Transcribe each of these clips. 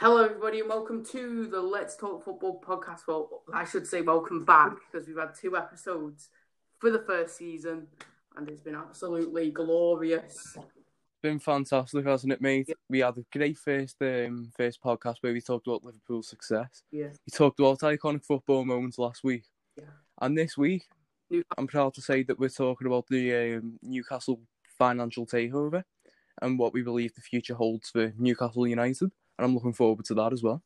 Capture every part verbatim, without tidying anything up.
Hello, everybody, and welcome to the Let's Talk Football podcast. Well, I should say welcome back, because we've had two episodes for the first season, and it's been absolutely glorious. Been fantastic, hasn't it, mate? Yeah. We had a great first um, first podcast where we talked about Liverpool's success. Yeah. We talked about iconic football moments last week. Yeah. And this week, Newcastle. I'm proud to say that we're talking about the um, Newcastle financial takeover and what we believe the future holds for Newcastle United. And I'm looking forward to that as well.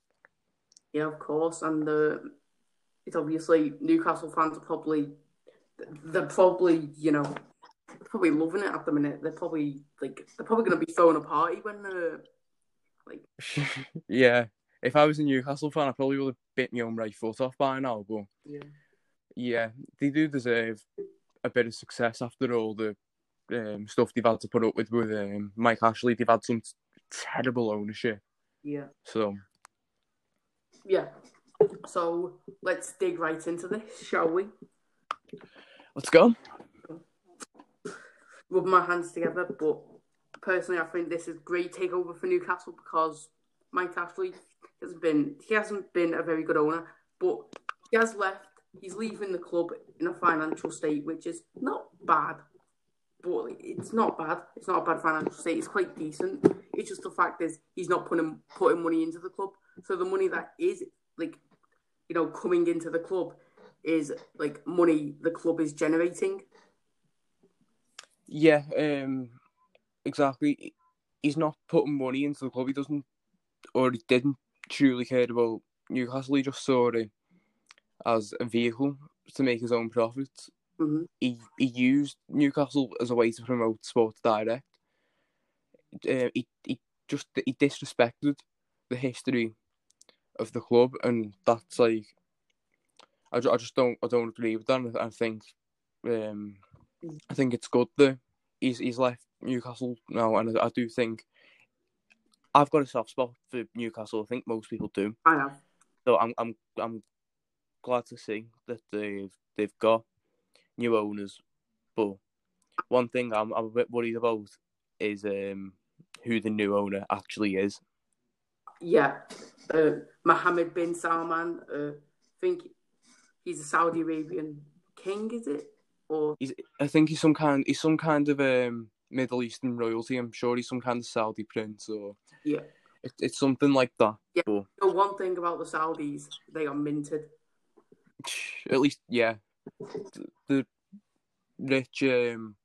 Yeah, of course. And uh, it's obviously Newcastle fans are probably, they're probably, you know, probably loving it at the minute. They're probably, like, they're probably going to be throwing a party when they're, like... Yeah. If I was a Newcastle fan, I probably would have bit my own right foot off by now. But, yeah, yeah they do deserve a bit of success after all the um, stuff they've had to put up with with um, Mike Ashley. They've had some terrible ownership. Yeah. So. Yeah. So let's dig right into this, shall we? Let's go. Rub my hands together, but personally, I think this is a great takeover for Newcastle because Mike Ashley has been he hasn't been a very good owner, but he has left. He's leaving the club in a financial state which is not bad. But it's not bad. It's not a bad financial state. It's quite decent. It's just the fact is he's not putting putting money into the club. So the money that is, like, you know, coming into the club is, like, money the club is generating. Yeah, um, exactly. He's not putting money into the club. He doesn't, or he didn't truly care about Newcastle. He just saw it as a vehicle to make his own profits. Mm-hmm. He he used Newcastle as a way to promote Sports Direct. Uh, he he just he disrespected the history of the club, and that's like I, I just don't I don't agree with that. I think um I think it's good that he's he's left Newcastle now, and I, I do think I've got a soft spot for Newcastle. I think most people do. I know. So I'm I'm I'm glad to see that they've they've got new owners, but one thing I'm, I'm a bit worried about is um, who the new owner actually is. Yeah, uh, Mohammed bin Salman. Uh, I think he's a Saudi Arabian king, is it? Or he's, I think he's some kind. He's some kind of um, Middle Eastern royalty. I'm sure he's some kind of Saudi prince, or yeah, it, it's something like that. Yeah. But... So one thing about the Saudis, they are minted. At least, yeah. The rich um,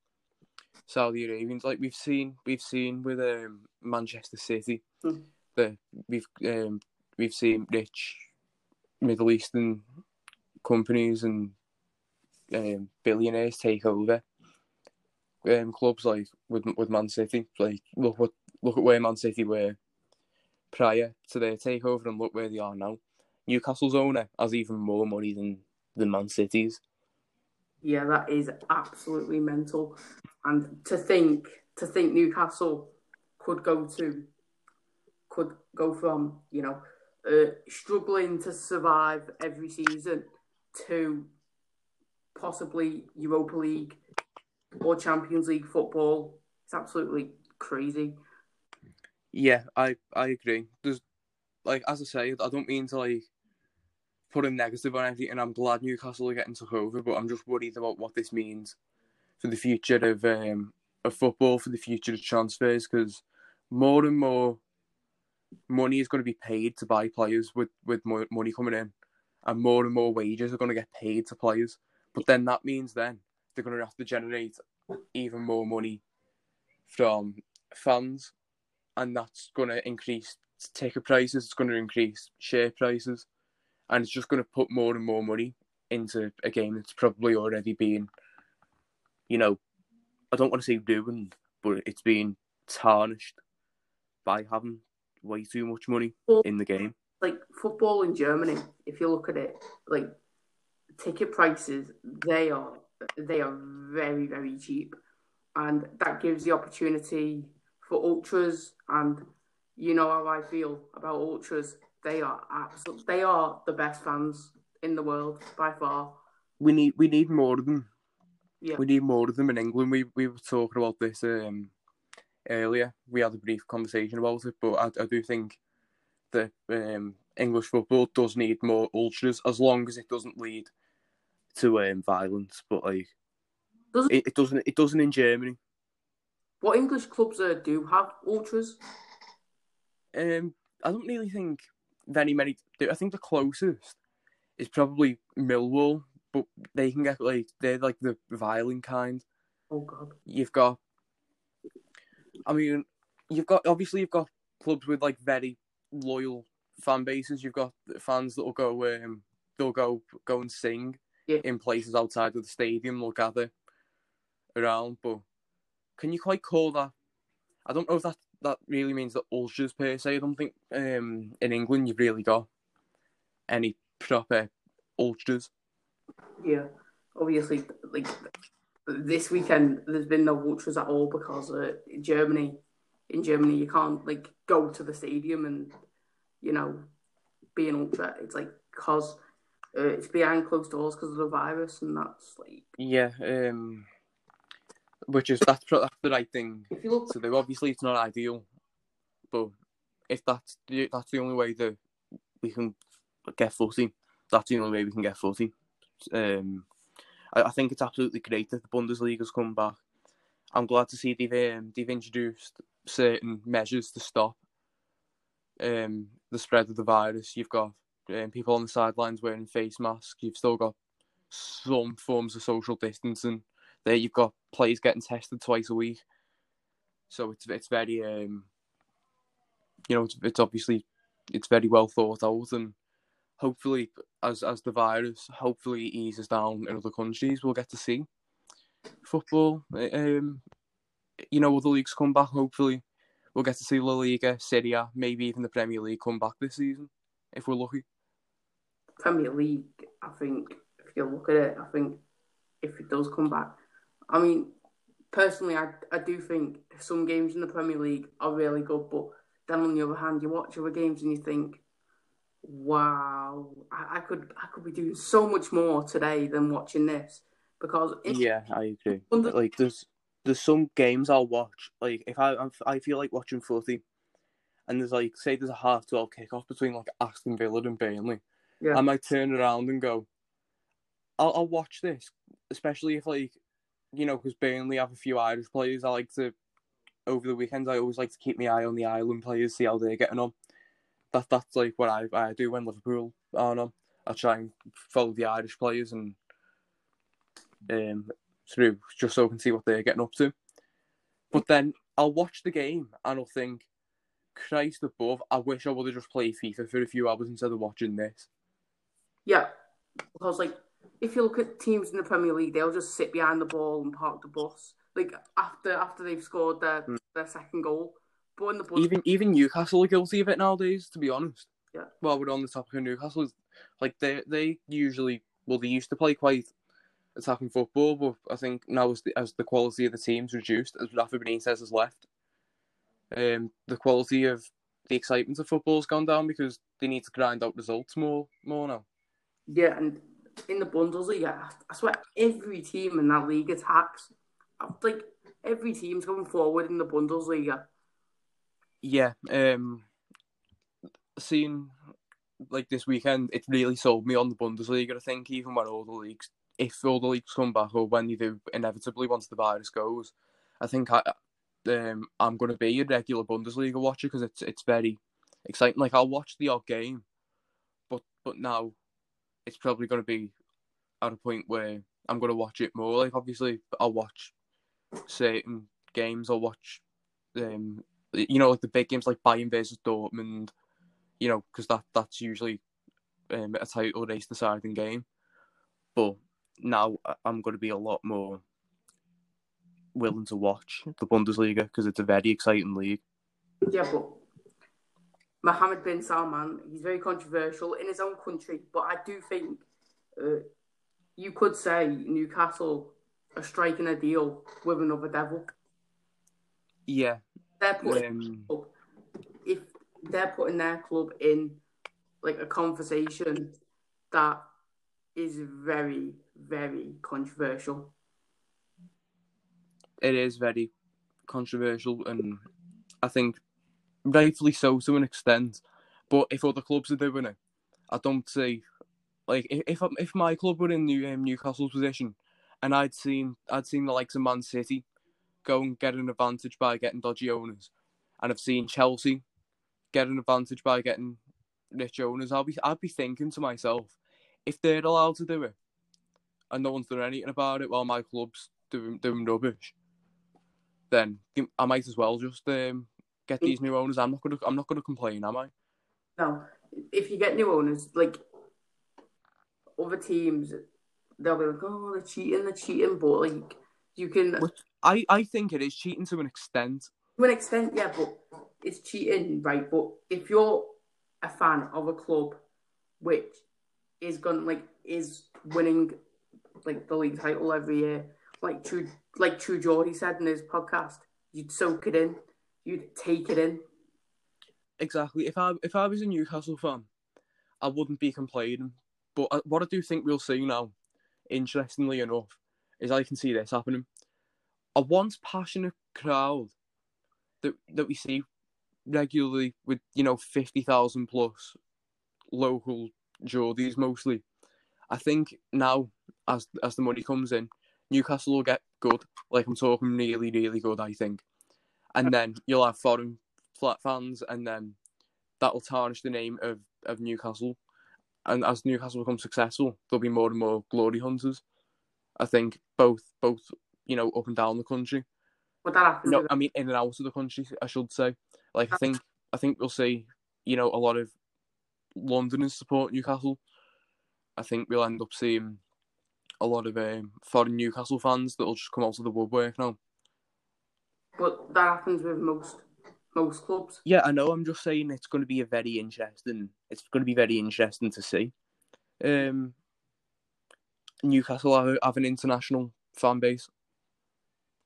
Saudi Arabians, like we've seen, we've seen with um, Manchester City, mm. the we've um, we've seen rich Middle Eastern companies and um, billionaires take over um, clubs like with with Man City. Like look what look at where Man City were prior to their takeover, and look where they are now. Newcastle's owner has even more money than than Man City's. Yeah, that is absolutely mental. And to think to think Newcastle could go to could go from, you know, uh, struggling to survive every season to possibly Europa League or Champions League football. It's absolutely crazy. Yeah, I, I agree. There's, like, as I say, I don't mean to, like, put a negative on everything, and I'm glad Newcastle are getting took over, but I'm just worried about what this means for the future of um, of football, for the future of transfers, because more and more money is going to be paid to buy players with, with more money coming in, and more and more wages are going to get paid to players. But then that means then they're going to have to generate even more money from fans, and that's going to increase ticket prices, it's going to increase share prices, and it's just going to put more and more money into a game that's probably already been, you know, I don't want to say ruined, but it's been tarnished by having way too much money well, in the game. Like, football in Germany, if you look at it, like, ticket prices, they are they are very, very cheap. And that gives the opportunity for ultras, and you know how I feel about ultras. They are absolute. They are the best fans in the world by far. We need we need more of them. Yeah. We need more of them in England. We we were talking about this um, earlier. We had a brief conversation about it, but I, I do think that um, English football does need more ultras, as long as it doesn't lead to um, violence. But like, doesn't... It, it doesn't. It doesn't in Germany. What English clubs uh, do have ultras? Um, I don't really think very many do. I think the closest is probably Millwall, but they can get like they're like the violent kind. Oh God! You've got. I mean, you've got obviously you've got clubs with like very loyal fan bases. You've got fans that'll go, um, they'll go go and sing yeah. in places outside of the stadium. They'll gather around, but can you quite call that? I don't know if that, that really means the ultras per se. I don't think um, in England you've really got any proper ultras. Yeah, obviously, like this weekend, there's been no ultras at all because uh, in Germany, in Germany, you can't like go to the stadium and you know be an ultra. It's like because uh, it's behind closed doors because of the virus, and that's like yeah. Um... Which is, that's, that's the right thing to do. Obviously, it's not ideal, but if that's the, that's the only way that we can get footy, that's the only way we can get footy. Um, I, I think it's absolutely great that the Bundesliga has come back. I'm glad to see they've, um, they've introduced certain measures to stop um, the spread of the virus. You've got um, people on the sidelines wearing face masks. You've still got some forms of social distancing. There you've got players getting tested twice a week, so it's it's very um, you know it's, it's obviously it's very well thought out, and hopefully as as the virus hopefully eases down in other countries, we'll get to see football. Um, you know, other leagues come back. Hopefully, we'll get to see La Liga, Serie A, maybe even the Premier League come back this season if we're lucky. Premier League, I think if you look at it, I think if it does come back. I mean, personally, I, I do think some games in the Premier League are really good, but then on the other hand, you watch other games and you think, wow, I, I could I could be doing so much more today than watching this. Because it's... Yeah, I agree. Under- like, there's there's some games I'll watch, like, if I I feel like watching footy, and there's like, say there's a half twelve kick-off between like Aston Villa and Burnley, yeah. I might turn around and go, I'll, I'll watch this, especially if like, you know, because Burnley have a few Irish players. I like to, over the weekends, I always like to keep my eye on the Ireland players, see how they're getting on. That That's like what I I do when Liverpool aren't on. I try and follow the Irish players and um through, just so I can see what they're getting up to. But then I'll watch the game and I'll think, Christ above, I wish I would have just played FIFA for a few hours instead of watching this. Yeah, because like, if you look at teams in the Premier League, they'll just sit behind the ball and park the bus. Like after after they've scored their, mm. their second goal, but in the bus- even even Newcastle are guilty of it nowadays. To be honest, yeah. While we're on the topic of Newcastle, like they they usually well they used to play quite attacking football, but I think now as the, as the quality of the team's reduced, as Rafa Benitez has left, um, the quality of the excitement of football's gone down because they need to grind out results more more now. Yeah, and. In the Bundesliga, I swear every team in that league attacks. Like every team's going forward in the Bundesliga. Yeah, um, seeing like this weekend, it really sold me on the Bundesliga. I think even when all the leagues, if all the leagues come back, or when you do inevitably once the virus goes, I think I, um, I'm going to be a regular Bundesliga watcher because it's it's very exciting. Like I'll watch the odd game, but but now. It's probably going to be at a point where I'm going to watch it more. Like, obviously, I'll watch certain games. I'll watch, um, you know, like the big games like Bayern versus Dortmund, you know, because that, that's usually um, a title race-deciding game. But now I'm going to be a lot more willing to watch the Bundesliga because it's a very exciting league. Yeah, but... Mohammed bin Salman, he's very controversial in his own country, but I do think uh, you could say Newcastle are striking a deal with another devil. Yeah. They're putting um, their club, if they're putting their club in like a conversation that is very, very controversial. It is very controversial, and I think rightfully so to an extent, But if other clubs are doing it, I don't see. Like if if, if my club were in New, um, Newcastle's position, and I'd seen I'd seen the likes of Man City go and get an advantage by getting dodgy owners, and I've seen Chelsea get an advantage by getting rich owners, I'll be I'd be thinking to myself, if they're allowed to do it, and no one's done anything about it while my club's doing doing rubbish, then I might as well just um, get these new owners. I'm not gonna I'm not gonna complain, am I? No, if you get new owners, like other teams, they'll be like, oh, they're cheating, they're cheating, but like you can. I, I think it is cheating to an extent. To an extent, yeah, but it's cheating, right? But if you're a fan of a club which is going like is winning like the league title every year, like True like True Geordie said in his podcast, you'd soak it in, you'd take it in. Exactly. If I if I was a Newcastle fan, I wouldn't be complaining. But I, what I do think we'll see now, interestingly enough, is I can see this happening. A once passionate crowd that that we see regularly with, you know, fifty thousand plus local Geordies mostly. I think now as as the money comes in, Newcastle will get good. Like I'm talking really, really good, I think. And then you'll have foreign flat fans, and then that'll tarnish the name of, of Newcastle. And as Newcastle becomes successful, there'll be more and more glory hunters. I think both, both you know, up and down the country. But that happens. No, I mean in and out of the country, I should say. Like I think, I think we'll see, you know, a lot of Londoners support Newcastle. I think we'll end up seeing a lot of um, foreign Newcastle fans that'll just come out of the woodwork now. But that happens with most. Most clubs. Yeah, I know. I'm just saying it's going to be a very interesting. It's going to be very interesting to see. Um, Newcastle have, have an international fan base,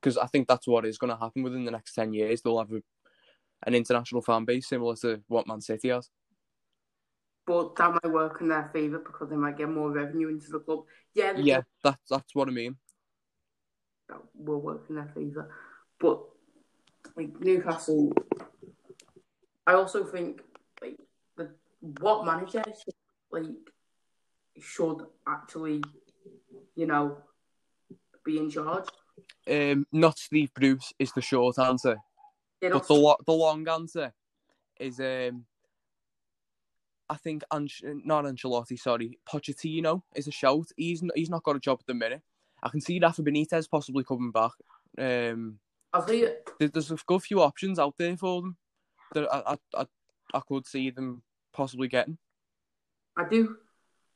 because I think that's what is going to happen within the next ten years. They'll have a, an international fan base similar to what Man City has. But that might work in their favour because they might get more revenue into the club. Yeah. Yeah, get... that's that's what I mean. That will work in their favour, but. Like Newcastle, I also think like the what managers like should actually, you know, be in charge. Um, not Steve Bruce is the short answer, They're but the lo- the long answer is um, I think An- not Ancelotti, sorry, Pochettino is a shout. He's n- he's not got a job at the minute. I can see Rafa Benitez possibly coming back. Um. I'll tell you, there's a good few options out there for them that I, I, I, I could see them possibly getting. I do.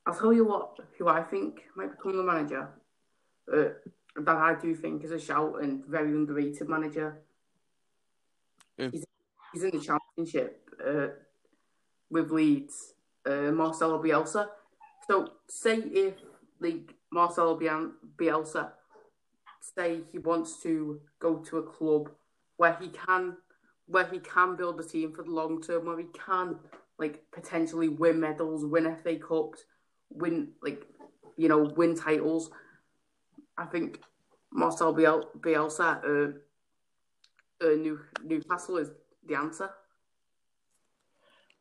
I'll tell you what, who I think might become the manager, uh, that I do think is a shout and very underrated manager. Yeah. He's, he's in the championship uh, with Leeds, uh, Marcelo Bielsa. So say if like Marcelo Bielsa say he wants to go to a club where he can, where he can build a team for the long term, where he can like potentially win medals, win F A Cups, win like you know win titles. I think Marcel Biel- Bielsa, uh, uh, New- Newcastle is the answer.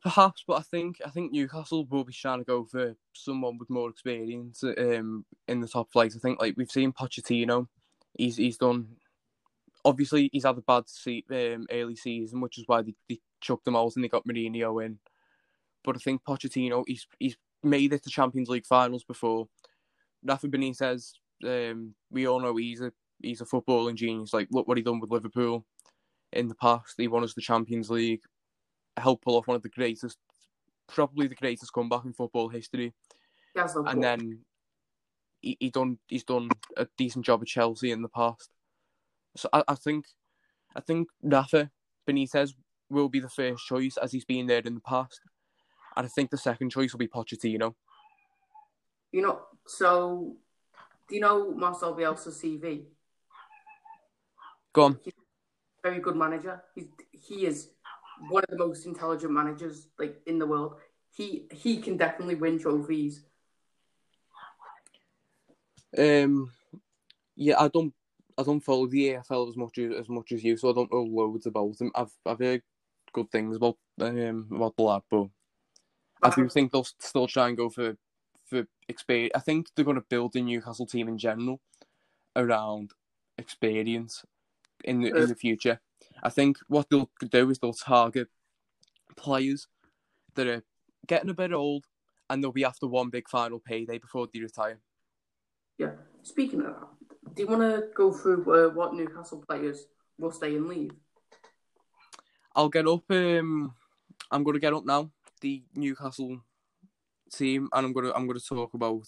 Perhaps, but I think I think Newcastle will be trying to go for someone with more experience um, in the top flight. I think like we've seen Pochettino. He's he's done. Obviously, he's had a bad se- um, early season, which is why they, they chucked him out and they got Mourinho in. But I think Pochettino, he's he's made it to Champions League finals before. Rafa Benitez, um, we all know he's a he's a footballing genius. Like look what he done with Liverpool in the past. He won us the Champions League, helped pull off one of the greatest, probably the greatest comeback in football history. That's and cool. then. He, he done. He's done a decent job at Chelsea in the past, so I, I think, I think Rafa Benitez will be the first choice as he's been there in the past, and I think the second choice will be Pochettino. You know, so do you know Marcel Bielsa's C V? Go on. He's a very good manager. He's he is one of the most intelligent managers like in the world. He he can definitely win trophies. Um, yeah, I don't, I don't follow the A F L as much as, as much as you, so I don't know loads about him. I've I've heard good things about um about the lad, but I do think they'll still try and go for for experience. I think they're going to build the Newcastle team in general around experience in the, in the future. I think what they'll do is they'll target players that are getting a bit old and they'll be after one big final payday before they retire. Yeah. Speaking of that, do you want to go through uh, what Newcastle players will stay and leave? I'll get up. Um, I'm going to get up now. The Newcastle team, and I'm going to I'm going to talk about.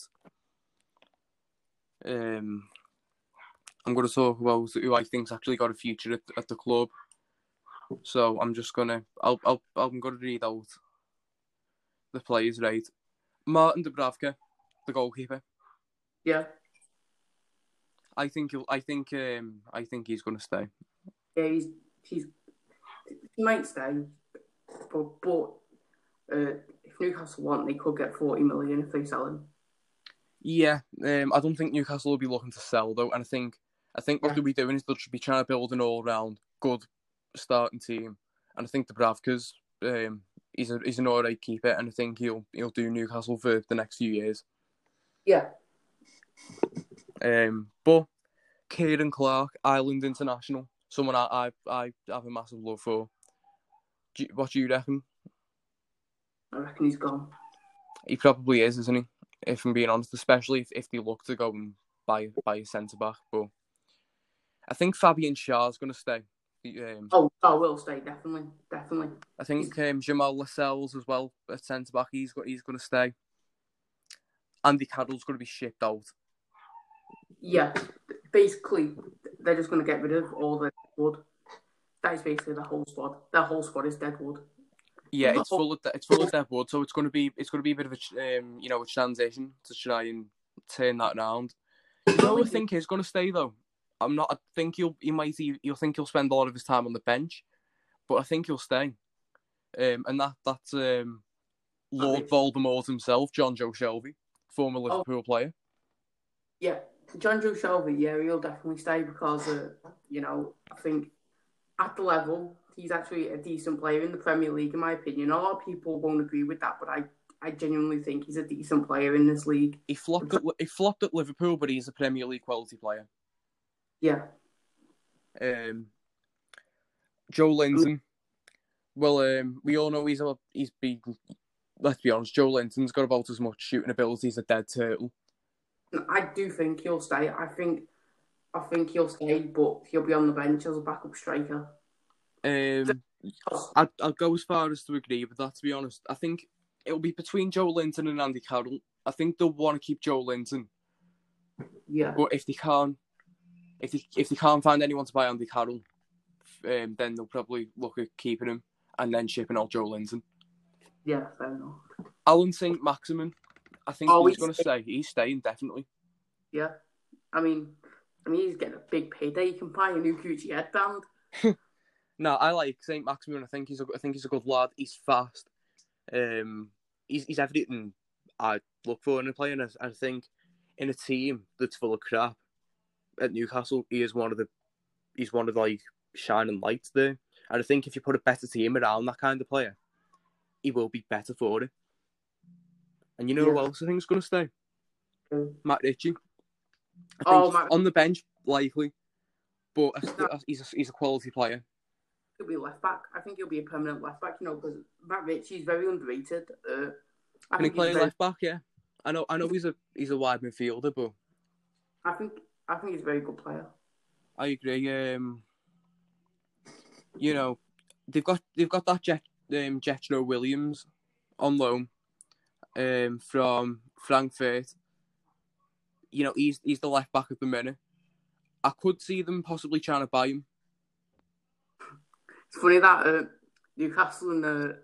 Um, I'm going to talk about who I think's actually got a future at, at the club. So I'm just gonna I'll I'll I'm going to read out the players, right? Martin Dubravka, the goalkeeper. Yeah. I think he'll, I think um, I think he's going to stay. Yeah, he's he's he might stay, but but uh, if Newcastle want, they could get forty million if they sell him. Yeah, um, I don't think Newcastle will be looking to sell though, and I think I think what yeah. they'll be doing is they'll be trying to build an all-round good starting team, and I think Dubravka's um he's a, he's an alright keeper, and I think he'll he'll do Newcastle for the next few years. Yeah. Um, but Kieran Clark, Ireland international, someone I, I, I have a massive love for. Do you, what do you reckon? I reckon he's gone. He probably is, isn't he? If I'm being honest, especially if, if they look to go and buy buy a centre back. But I think Fabian Schär's going to stay. Um, oh, I will stay definitely, definitely. I think um, Jamal Lascelles as well at centre back. He's got he's going to stay. Andy Carroll's going to be shipped out. Yeah, basically, they're just going to get rid of all the deadwood. That is basically the whole squad. Their whole squad is deadwood. Yeah, it's full of it's full of deadwood. So it's going to be it's going to be a bit of a um, you know a transition to try and turn that around. You know, I think he's going to stay though. I'm not. I think he'll he might you'll think he'll spend a lot of his time on the bench, but I think he'll stay. Um, and that that's um, Lord Voldemort himself, Jonjo Shelvey, former Liverpool oh. player. Yeah. Jonjo Shelvey, yeah, he'll definitely stay because, uh, you know, I think at the level, he's actually a decent player in the Premier League, in my opinion. A lot of people won't agree with that, but I, I genuinely think he's a decent player in this league. He flopped at, he flopped at Liverpool, but he's a Premier League quality player. Yeah. Um, Joelinton. Well, um, we all know he's a, he's been, let's be honest, Joelinton's got about as much shooting ability as a dead turtle. I do think he'll stay. I think, I think he'll stay, but he'll be on the bench as a backup striker. Um, I'd, I'd go as far as to agree with that. To be honest, I think it'll be between Joelinton and Andy Carroll. I think they'll want to keep Joelinton. Yeah. But if they can't, if they if they can't find anyone to buy Andy Carroll, um, then they'll probably look at keeping him and then shipping out Joelinton. Yeah, fair enough. Alan Saint-Maximin. I think oh, he's, he's going to stay. He's staying, definitely. Yeah. I mean, I mean, he's getting a big payday. He can buy a new Gucci headband. No, I like Saint-Maximin. I think he's a, I think he's a good lad. He's fast. Um, he's he's everything I look for in a player. And I, I think in a team that's full of crap at Newcastle, he is one of the he's one of the, like shining lights there. And I think if you put a better team around that kind of player, he will be better for it. And you know yeah. who else I think is going to stay? Mm. Matt Ritchie. I think oh, Matt. On the bench, likely. But I st- I, he's, a, he's a quality player. He'll be left back. I think he'll be a permanent left back, you know, because Matt Ritchie's very underrated. Uh, I Can think he play left back, yeah. I know I know he's a he's a wide midfielder, but... I think I think he's a very good player. I agree. Um, you know, they've got they've got that Jet, um, Jethro Williams on loan. Um, from Frankfurt, you know, he's he's the left back at the minute. I could see them possibly trying to buy him. It's funny that uh, Newcastle and uh,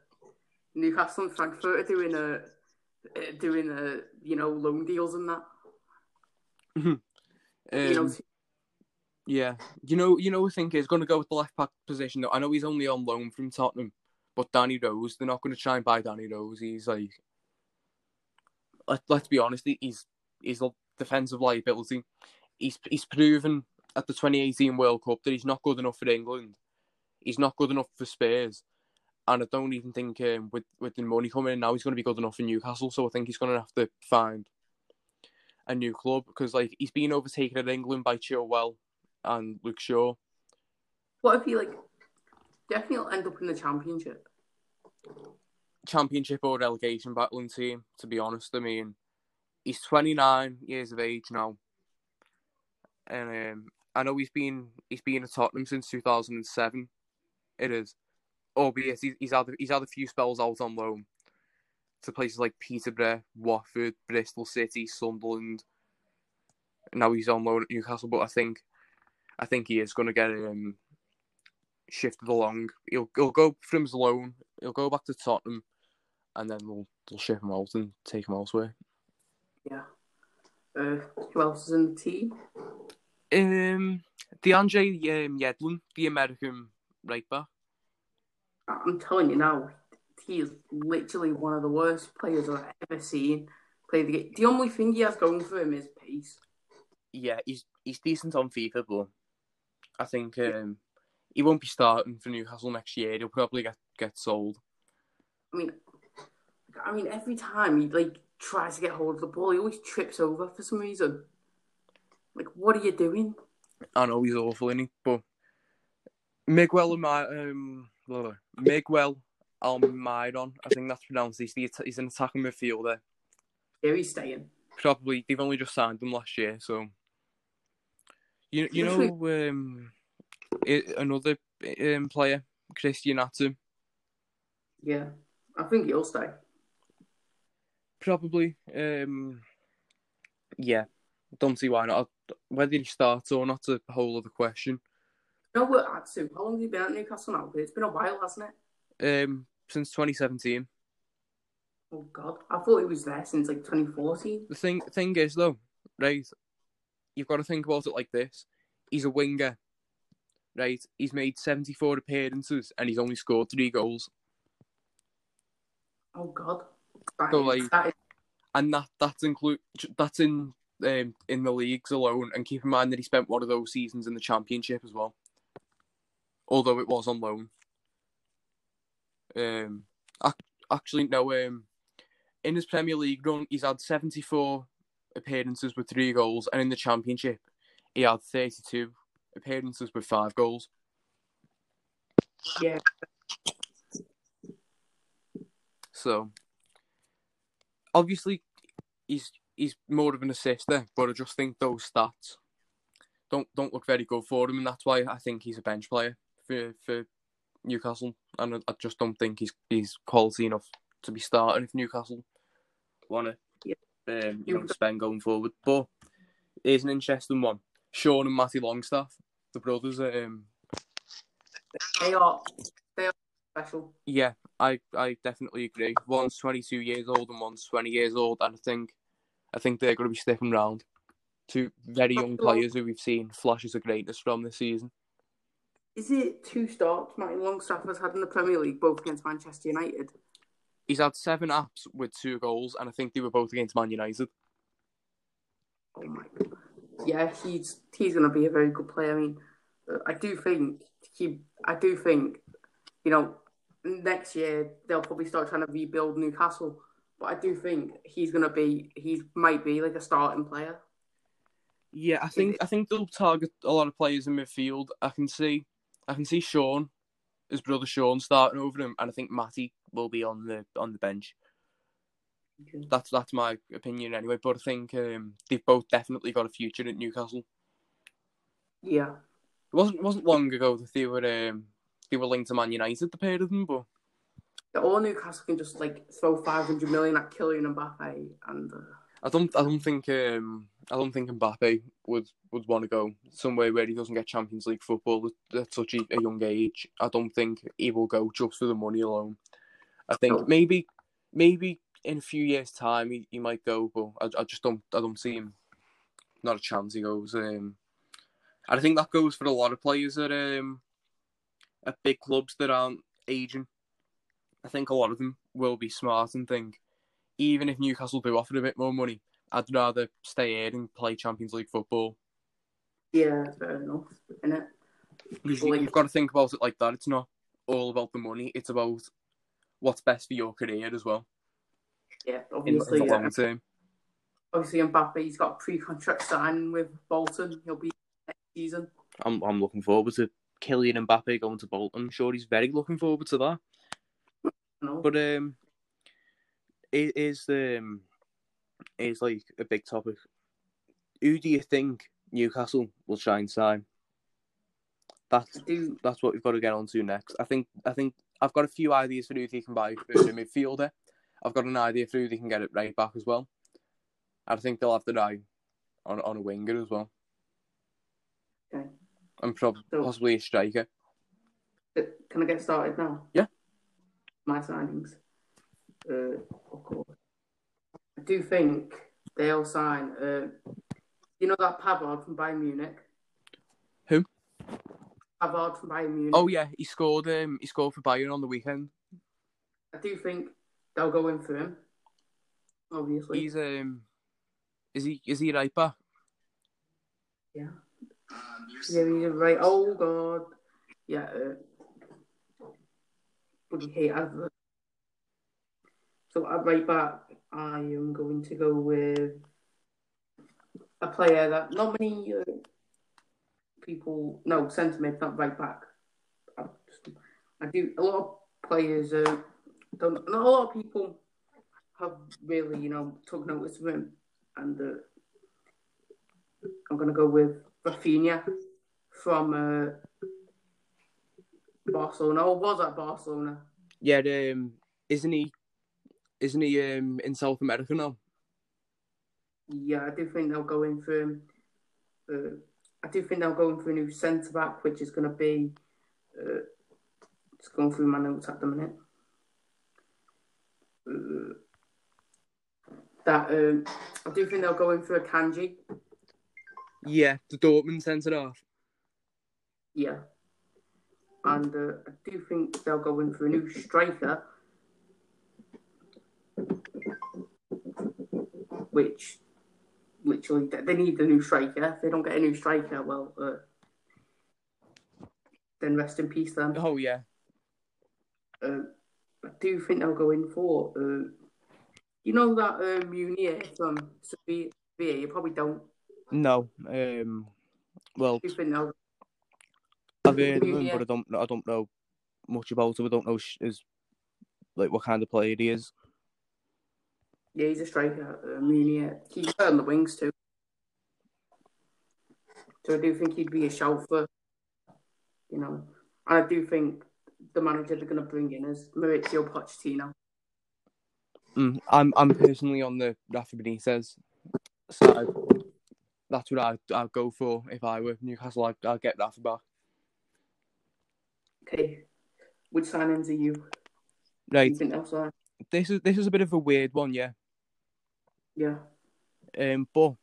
Newcastle and Frankfurt are doing a uh, doing a uh, you know loan deals and that. um, you know, yeah, you know, you know, I think he's going to go with the left back position. Though I know he's only on loan from Tottenham, but Danny Rose, they're not going to try and buy Danny Rose. He's like. Let's be honest, he's he's a defensive liability. He's he's proven at the twenty eighteen World Cup that he's not good enough for England. He's not good enough for Spurs. And I don't even think um, with, with the money coming in now, he's going to be good enough for Newcastle. So I think he's going to have to find a new club because like he's been overtaken in England by Chilwell and Luke Shaw. What if he like definitely end up in the Championship? Championship or relegation battling team, to be honest. I mean, he's twenty-nine years of age now. And um, I know he's been he's been at Tottenham since two thousand seven. It is. Albeit he's, he's, had, he's had a few spells out on loan to places like Peterborough, Watford, Bristol City, Sunderland. Now he's on loan at Newcastle, but I think I think he is going to get um, shifted along. He'll, he'll go from his loan, he'll go back to Tottenham, and then we'll, we'll ship him out and take him elsewhere. Yeah. Uh, who else is in the team? Um, DeAndre um, Yedlin, the American right back. I'm telling you now, he is literally one of the worst players I've ever seen play the game. The only thing he has going for him is pace. Yeah, he's he's decent on FIFA, but I think um, he won't be starting for Newcastle next year. He'll probably get, get sold. I mean, I mean, every time he like tries to get hold of the ball, he always trips over for some reason. Like, what are you doing? I know he's awful, isn't he? But Miguel and my um. Miguel Almiron, I think that's pronounced. He's, the, he's an attacking midfielder. Here he's staying. Probably. They've only just signed him last year, so... You you know, um, another um, player, Christian Atsu. Yeah, I think he'll stay. Probably. Um, yeah, don't see why not. Whether he starts or not's a whole other question. No, we're at two. How long have you been at Newcastle now? It's been a while, hasn't it? Um, since twenty seventeen. Oh, God. I thought he was there since, like, twenty fourteen. The thing thing is, though, right, you've got to think about it like this. He's a winger, right? He's made seventy-four appearances, and he's only scored three goals. Oh, God. That so, is, like, that is... And that, that's, include, that's in, um, in the leagues alone, and keep in mind that he spent one of those seasons in the Championship as well. Although it was on loan. Um, actually, no. Um, in his Premier League run, he's had seventy-four appearances with three goals, and in the Championship, he had thirty-two appearances with five goals. Yeah. So, obviously, he's he's more of an assister, but I just think those stats don't don't look very good for him, and that's why I think he's a bench player. For, for Newcastle, and I, I just don't think he's he's quality enough to be starting if Newcastle want to yeah. um, you know, spend going forward. But here's an interesting one: Sean and Matty Longstaff, the brothers. Um, they are they are special. Yeah, I, I definitely agree. One's twenty-two years old and one's twenty years old, and I think I think they're going to be sticking around. Two very young players who we've seen flashes of greatness from this season. Is it two starts Matty Longstaff has had in the Premier League, both against Manchester United? He's had seven apps with two goals, and I think they were both against Man United. Oh my God. Yeah, he's he's going to be a very good player. I mean, I do think he, I do think, you know, next year they'll probably start trying to rebuild Newcastle, but I do think he's going to be, he might be like a starting player. Yeah, I think I think they'll target a lot of players in midfield. I can see. I can see Sean, his brother Sean, starting over him, and I think Matty will be on the on the bench. Okay. That's that's my opinion anyway. But I think um, they've both definitely got a future at Newcastle. Yeah, it wasn't wasn't long ago that they were um, they were linked to Man United, the pair of them. But all Newcastle can just like throw five hundred million at Kylian Mbappe, and uh... I don't I don't think um, I don't think Mbappe would. would want to go somewhere where he doesn't get Champions League football at such a young age. I don't think he will go just for the money alone. I think no. maybe maybe in a few years' time he, he might go, but I, I just don't I don't see him. Not a chance he goes. Um, and I think that goes for a lot of players at, um, at big clubs that aren't aging. I think a lot of them will be smart and think, even if Newcastle do offer a bit more money, I'd rather stay here and play Champions League football. Yeah, fair enough, isn't it? You've got to think about it like that. It's not all about the money. It's about what's best for your career as well. Yeah, obviously. In, in the long term. Obviously, Mbappe, he's got pre-contract signing with Bolton. He'll be next season. I'm I'm looking forward to Kylian Mbappe going to Bolton. I'm sure he's very looking forward to that. No. But um, it is um, it's like a big topic. Who do you think Newcastle will try and sign? That's that's what we've got to get on to next. I think I think I've got a few ideas for who they can buy for the midfielder. I've got an idea for who they can get it right back as well. I think they'll have the eye on, on a winger as well. Okay. And prob- so, possibly a striker. Can I get started now? Yeah. My signings. Uh, of course. I do think they'll sign... Uh, you know that Pavard from Bayern Munich? Who? Pavard from Bayern Munich. Oh, yeah. He scored, um, he scored for Bayern on the weekend. I do think they'll go in for him. Obviously. He's... um. Is he is he right back? Yeah. Yeah, he's right. Oh, God. Yeah. Uh, bloody hate Advert. So, at right back, I am going to go with a player that not many uh, people... No, centre mid, not right back. I, just, I do... A lot of players... Uh, don't. Not a lot of people have really, you know, took notice of him. And uh, I'm going to go with Rafinha from uh, Barcelona. Or was at Barcelona? Yeah, um, isn't he? Isn't he um, in South America now? Yeah, I do think they'll go in for him. Uh, I do think they'll go in for a new centre back, which is going to be. Uh, just going through my notes at the minute. Uh, That um, I do think they'll go in for a Kanji. Yeah, the Dortmund centre half. Yeah, and uh, I do think they'll go in for a new striker, which literally they need a new striker. If they don't get a new striker, well, uh, then rest in peace. Then. Oh yeah. Uh, I do think they'll go in for. Uh, You know that uh, Munier from Sevilla? You probably don't. No. Um, well, I've heard of him, but I don't. I don't know much about him. I don't know is like what kind of player he is. Yeah, he's a striker. Uh, Munier. He's on the wings too. So I do think he'd be a shout for, you know, and I do think the manager they're going to bring in is Maurizio Pochettino. Mm, I'm I'm personally on the Rafa Benitez side. That's what I'd, I'd go for if I were Newcastle. I'd, I'd get Rafa back. Okay, which signings are you? Right, you this is this is a bit of a weird one, yeah. Yeah. Um, but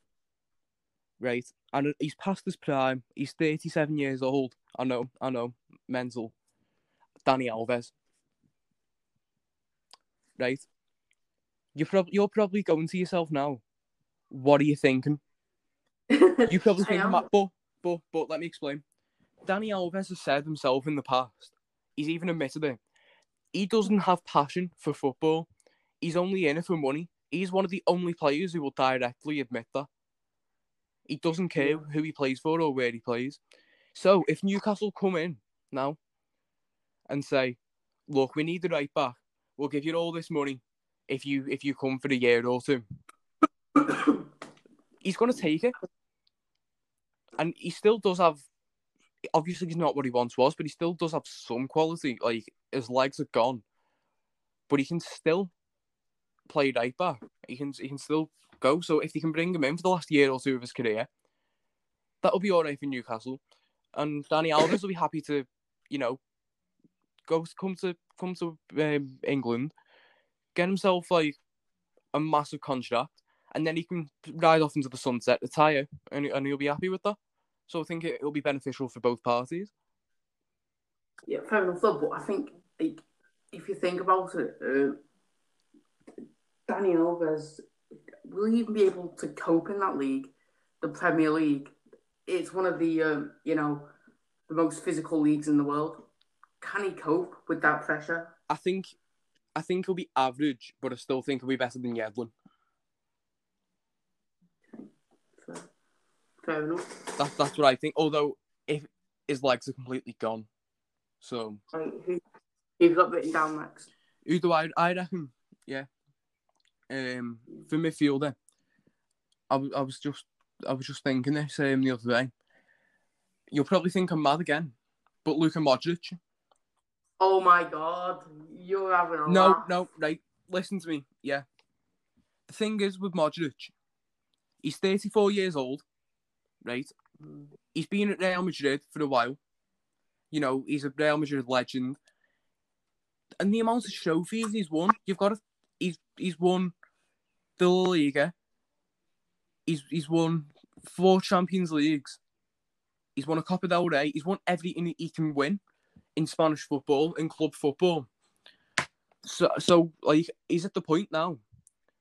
right, and he's past his prime. He's thirty-seven years old. I know, I know, mental. Dani Alves. Right. You're, prob- you're probably going to yourself now. What are you thinking? You probably think, but, but, but let me explain. Danny Alves has said himself in the past, he's even admitted it, he doesn't have passion for football. He's only in it for money. He's one of the only players who will directly admit that. He doesn't care who he plays for or where he plays. So if Newcastle come in now and say, look, we need the right back. We'll give you all this money. If you if you come for a year or two, he's going to take it. And he still does have... Obviously, he's not what he once was, but he still does have some quality. Like, his legs are gone. But he can still play right back. He can, he can still go. So if they can bring him in for the last year or two of his career, that'll be all right for Newcastle. And Dani Alves will be happy to, you know, go come to, come to um, England... Get himself like a massive contract, and then he can ride off into the sunset, retire, and and he'll be happy with that. So I think it will be beneficial for both parties. Yeah, fair enough. Though, but I think like, if you think about it, uh, Dani Alves will even be able to cope in that league, the Premier League. It's one of the um, you know the most physical leagues in the world. Can he cope with that pressure? I think I think he'll be average, but I still think he'll be better than Yedlin. Okay. Fair. Fair enough. That, that's what I think. Although, if his legs are completely gone. So... Right, who, who's got written down next? Who do I... I reckon, yeah. Um, for midfielder, I, I was just I was just thinking this um, the other day. You'll probably think I'm mad again, but Luka Modric. Oh my God, you're having a no, laugh. No, right, listen to me, yeah. The thing is with Modric, he's thirty-four years old, right? He's been at Real Madrid for a while. You know, he's a Real Madrid legend. And the amount of trophies he's won, you've got to... He's, he's won the La Liga. He's, he's won four Champions Leagues. He's won a Copa del Rey. He's won everything he can win in Spanish football, in club football. So, so like, he's at the point now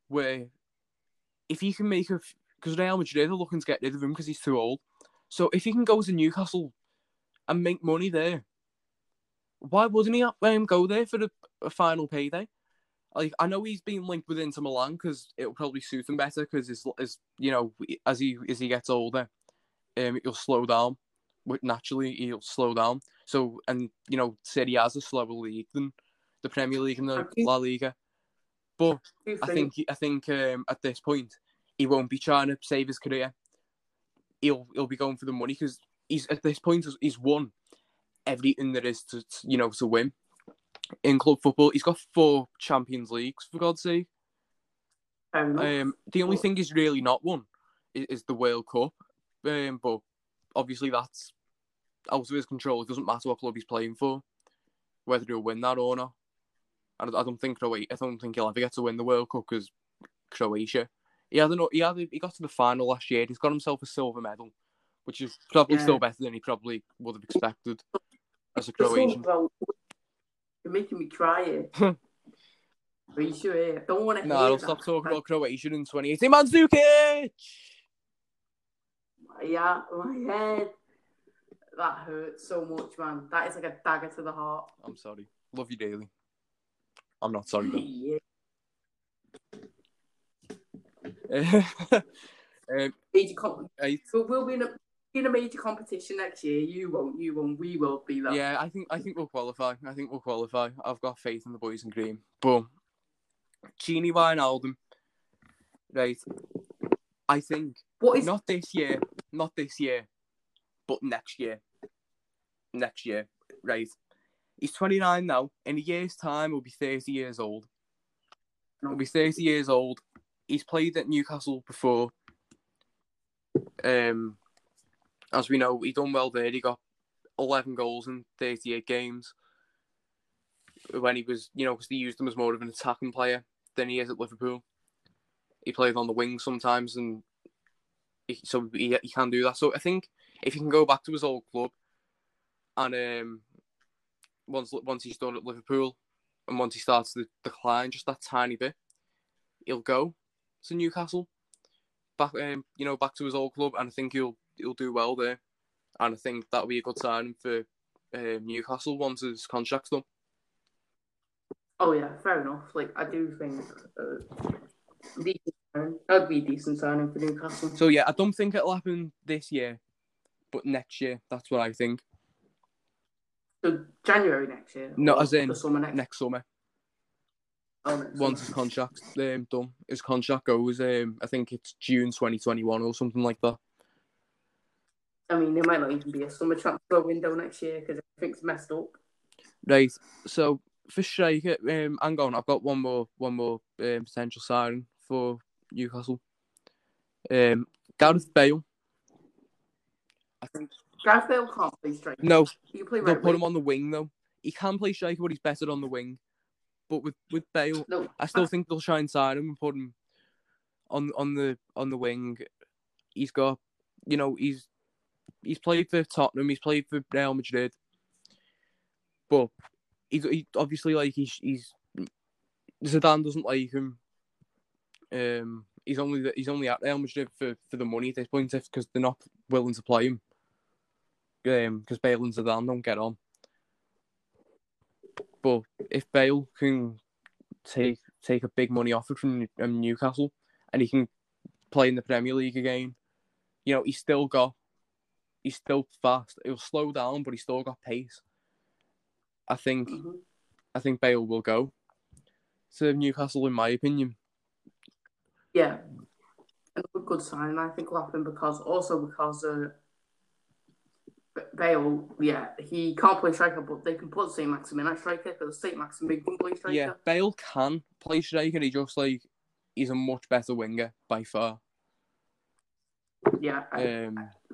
where if he can make a... Because Real Madrid are looking to get rid of him because he's too old. So if he can go to Newcastle and make money there, why wouldn't he um, go there for the, a final payday? Like, I know he's been linked with Inter Milan because it'll probably suit him better because, his, his, you know, as he as he gets older, um, he'll slow down. Naturally, he'll slow down. So, and, you know, City has a slower league than the Premier League and the La Liga. But I think I think um, at this point, he won't be trying to save his career. He'll he'll be going for the money because he's at this point, he's won everything there is to, you know, to win. In club football, he's got four Champions Leagues, for God's sake. Um, um, the only thing he's really not won is, is the World Cup. Um, but obviously that's out of his control. It doesn't matter what club he's playing for, whether he'll win that or not. And I, I don't think Croatia, I don't think he'll ever get to win the World Cup because Croatia. He had, an, he had he got to the final last year. He's got himself a silver medal, which is probably yeah. still better than he probably would have expected as a Croatian. You're making me cry here. Are you sure here? I don't want to hear that. No, I'll stop talking about Croatia in twenty eighteen. Mandzukic! Yeah, my head. That hurts so much, man. That is like a dagger to the heart. I'm sorry. Love you daily. I'm not sorry, though. Yeah. um, major com- I- so we'll be in a... in a major competition next year, you won't, you won't, we will be there. Yeah, I think I think we'll qualify. I think we'll qualify. I've got faith in the boys in green. But Gini Wijnaldum, right? I think what is not this year, not this year, but next year, next year, right? He's twenty-nine now. In a year's time, he'll be thirty years old. He'll be thirty years old. He's played at Newcastle before. Um. As we know, he done well there. He got eleven goals in thirty-eight games. When he was, you know, because they used him as more of an attacking player than he is at Liverpool. He played on the wing sometimes, and he, so he, he can do that. So I think if he can go back to his old club, and um, once once he's done at Liverpool, and once he starts to decline just that tiny bit, he'll go to Newcastle, back um, you know, back to his old club, and I think he'll. He'll do well there, and I think that'll be a good sign for um, Newcastle once his contract's done. Oh yeah, fair enough. Like I do think uh, decent, that'd be a decent signing for Newcastle. So yeah, I don't think it'll happen this year, but next year. That's what I think. So January next year. No, as in summer next-, next summer. Oh, next once summer. His contract's um, done, his contract goes. Um, I think it's June twenty twenty one or something like that. I mean, there might not even be a summer transfer window next year because everything's messed up. Right. So for striker, um, hang on. I've got one more, one more um, potential signing for Newcastle. Um, Gareth Bale. I think Gareth Bale can't play striker. No, he can play right. They'll put him on the wing though. He can play striker, but he's better on the wing. But with with Bale, no. I still think they'll try and sign him and put him on on the on the wing. He's got, you know, he's. He's played for Tottenham. He's played for Real Madrid, but he, he obviously like he's, he's Zidane doesn't like him. Um, he's only he's only at Real Madrid for, for the money at this point because they're not willing to play him. Um, because Bale and Zidane don't get on. But if Bale can take take a big money offer from um, Newcastle and he can play in the Premier League again, you know, he's still got, he's still fast. He'll slow down, but he's still got pace. I think, mm-hmm. I think Bale will go to Newcastle, in my opinion. Yeah, a good sign, I think, will happen because also because uh, Bale, yeah, he can't play striker, but they can put Saint-Maximin at striker because Saint-Maximin can play striker. Yeah, Bale can play striker. He just like he's a much better winger by far. Yeah. I, um. I,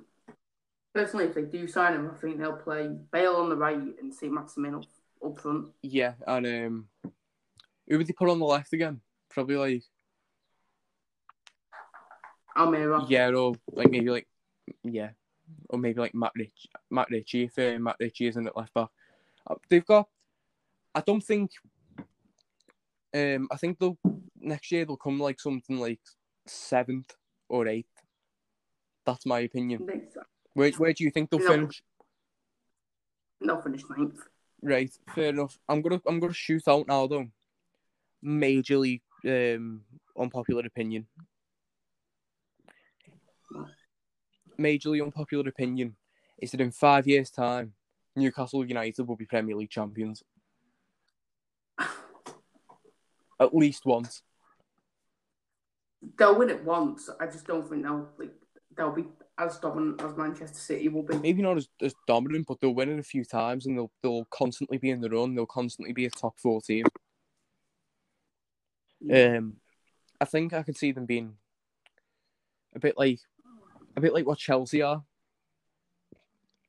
Personally, if they do sign him, I think they'll play Bale on the right and Saint-Maximin up, up front. Yeah, and um, who would they put on the left again? Probably like Almeida. Yeah, or like maybe like yeah, or maybe like Matt Ritchie. Matt Ritchie, if uh, Matt Ritchie isn't at left back, they've got. I don't think. Um, I think they'll next year they'll come like something like seventh or eighth. That's my opinion. Where where do you think they'll no. finish? They'll finish ninth. Right, fair enough. I'm gonna I'm gonna shoot out now though. Majorly um, unpopular opinion. Majorly unpopular opinion is that in five years' time, Newcastle United will be Premier League champions. At least once. They'll win it once. I just don't think they'll like they'll be as dominant as Manchester City will be. Maybe not as, as dominant, but they'll win it a few times and they'll they'll constantly be in the run. They'll constantly be a top four team. Yeah. Um, I think I could see them being a bit like a bit like what Chelsea are.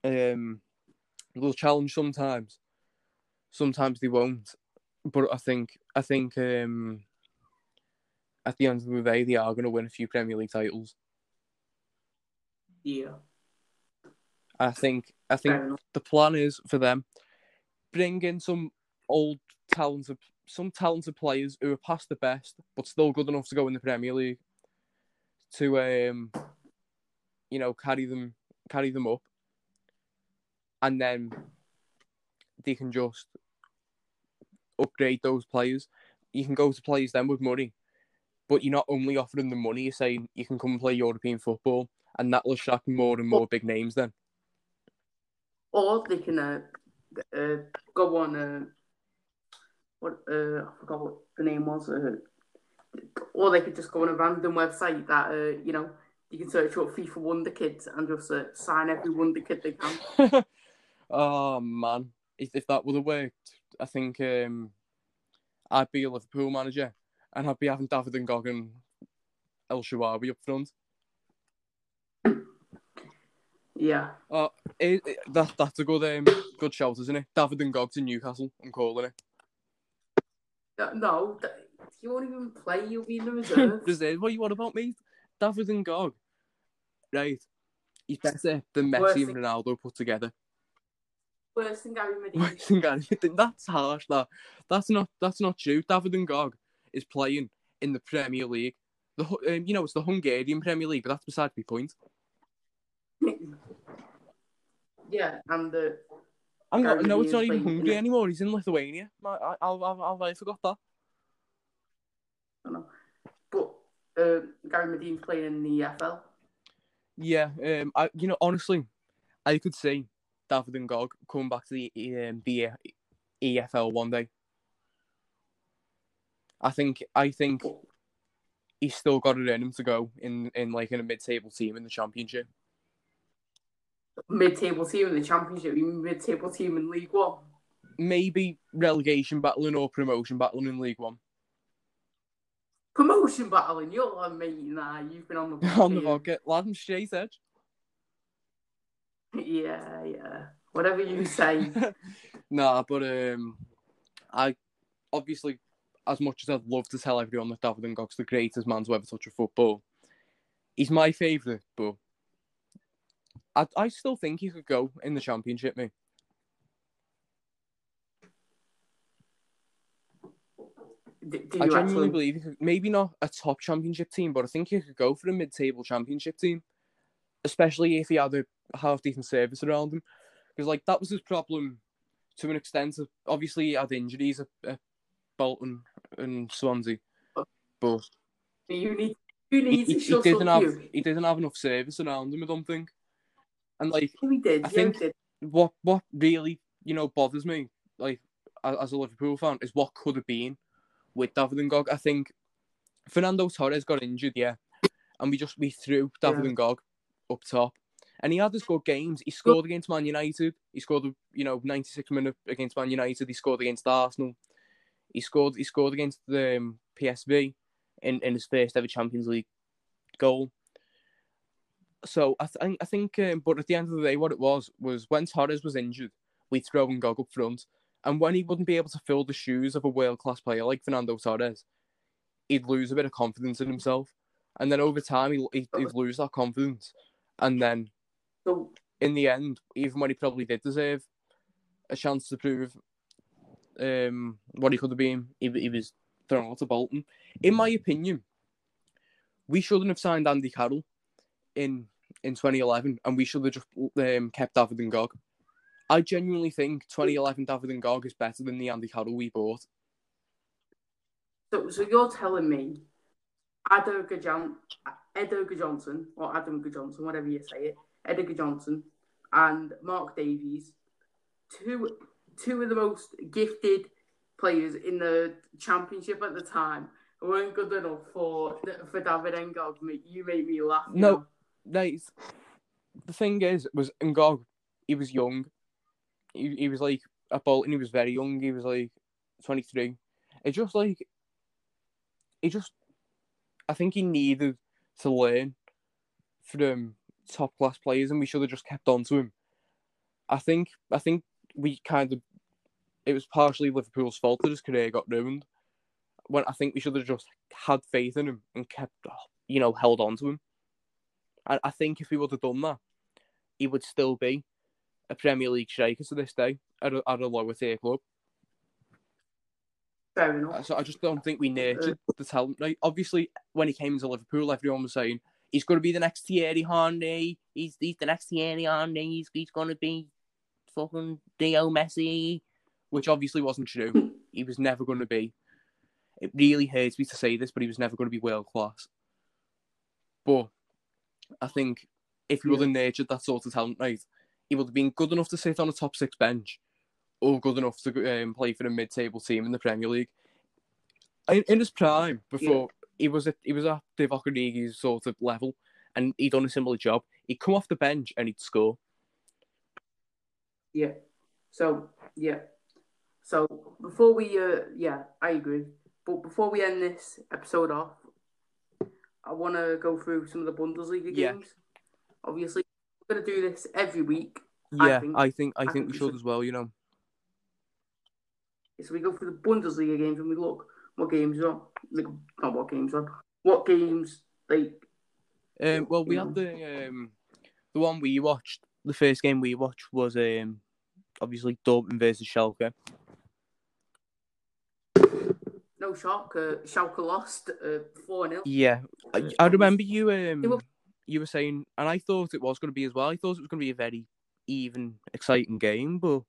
Um, they'll challenge sometimes. Sometimes they won't. But I think I think um, at the end of the day, they are going to win a few Premier League titles. Yeah, I think I think the plan is for them bring in some old talented, some talented players who are past the best but still good enough to go in the Premier League to um, you know, carry them carry them up, and then they can just upgrade those players. You can go to players then with money, but you're not only offering them money. You're saying you can come play European football. And that will attract more and more or, big names then. Or they can uh, uh, go on, uh, what uh, I forgot what the name was, uh, or they could just go on a random website that, uh, you know, you can search up FIFA Wonder Kids and just uh, sign every Wonder Kid they can. Oh, man. If, if that would have worked, I think um, I'd be a Liverpool manager and I'd be having David Ngog and El Shaarawy up front. Yeah. Oh, it, it, that that's a good um, good shout, isn't it? David Ngog to Newcastle, I'm calling it. Uh, no, th- you won't even play. You'll be in the reserve. Reserve? What you want about me? David Ngog. Right. He's better than Messi Worst and thing- Ronaldo put together. Worse than Gary Medina. Worse than Gary Medina. That's harsh. That that's not that's not true. David Ngog is playing in the Premier League. The um, you know, it's the Hungarian Premier League, but that's beside the point. Yeah, and the. I'm not, no, it's not even Hungary it. anymore. He's in Lithuania. I, I, I, I forgot that. I know, but uh, Gary Medine's playing in the E F L. Yeah, um, I, you know, honestly, I could see David Ngog coming back to the um, the E F L one day. I think I think he's still got it in him to go in, in like in a mid-table team in the Championship. Mid-table team in the Championship, even mid-table team in League One. Maybe relegation battling or promotion battling in League One. Promotion battling? You're on me, nah, you've been on the pocket. On the pocket. Lad, I'm straight edge. Yeah, yeah. Whatever you say. Nah, but um, I obviously, as much as I'd love to tell everyone that David Ngog's the greatest man to ever touch a football, he's my favourite, but I I still think he could go in the Championship, mate. Do, do I genuinely actually... believe he could, maybe not a top Championship team, but I think he could go for a mid-table Championship team, especially if he had a half-decent service around him. Because, like, that was his problem to an extent. Obviously, he had injuries at, at Bolton and Swansea, but you need you need he, to shut he didn't up have you. He didn't have enough service around him, I don't think. And like he did, I think did. what what really you know bothers me, like as a Liverpool fan, is what could have been with David and Gog. I think Fernando Torres got injured, yeah, and we just we threw David yeah. and Gog up top. And he had his good games. He scored against Man United. He scored, you know, ninety-six minute against Man United. He scored against Arsenal. He scored. He scored against the um, P S V in, in his first ever Champions League goal. So I think I think, um, but at the end of the day, what it was was when Torres was injured, we throw and Gog up front, and when he wouldn't be able to fill the shoes of a world class player like Fernando Torres, he'd lose a bit of confidence in himself, and then over time he he'd, he'd lose that confidence, and then. So, in the end, even when he probably did deserve a chance to prove um, what he could have been, he, he was thrown out to Bolton. In my opinion, we shouldn't have signed Andy Carroll in in twenty eleven, and we should have just um, kept David and Gog. I genuinely think twenty eleven David and Gog is better than the Andy Carroll we bought. So, so you're telling me Adoga John, Adoga Johnson, or Adam Johnson, whatever you say it, Edgar Johnson and Mark Davies, two two of the most gifted players in the Championship at the time, weren't good enough for for David N'Gog. You made me laugh. No, nice. The thing is, was N'Gog, he was young. He he was like at Bolton. He was very young. He was like twenty-three. It's just like he just. I think he needed to learn from top class players, and we should have just kept on to him. I think I think we kind of it was partially Liverpool's fault that his career got ruined. When I think we should have just had faith in him and kept, you know, held on to him. And I think if we would have done that, he would still be a Premier League striker to this day at a, at a lower tier club. Fair enough. So I just don't think we nurtured the talent. Like, obviously, when he came into Liverpool, everyone was saying, he's going to be the next Thierry Henry. He's, he's the next Thierry Henry. He's, he's going to be fucking Dio Messi. Which obviously wasn't true. He was never going to be. It really hurts me to say this, but he was never going to be world class. But I think if he yeah. would have nurtured that sort of talent, right, he would have been good enough to sit on a top six bench or good enough to um, play for a mid-table team in the Premier League. In, in his prime, before... Yeah. He was at he was at Divock Origi's sort of level, and he'd done a similar job. He'd come off the bench and he'd score. Yeah. So yeah. So before we uh yeah I agree. But before we end this episode off, I want to go through some of the Bundesliga games. Yeah. Obviously, we're gonna do this every week. Yeah, I think I think, I think, I think we, we should, should as well. You know. So we go through the Bundesliga games and we look. What games are like? Not what games are. What games like? Um, well, we know. had the um, the one we watched. The first game we watched was um, obviously Dortmund versus Schalke. No shock. Uh, Schalke lost four uh, nil. Yeah, I, I remember you. Um, were... you were saying, and I thought it was going to be as well. I thought it was going to be a very even, exciting game, but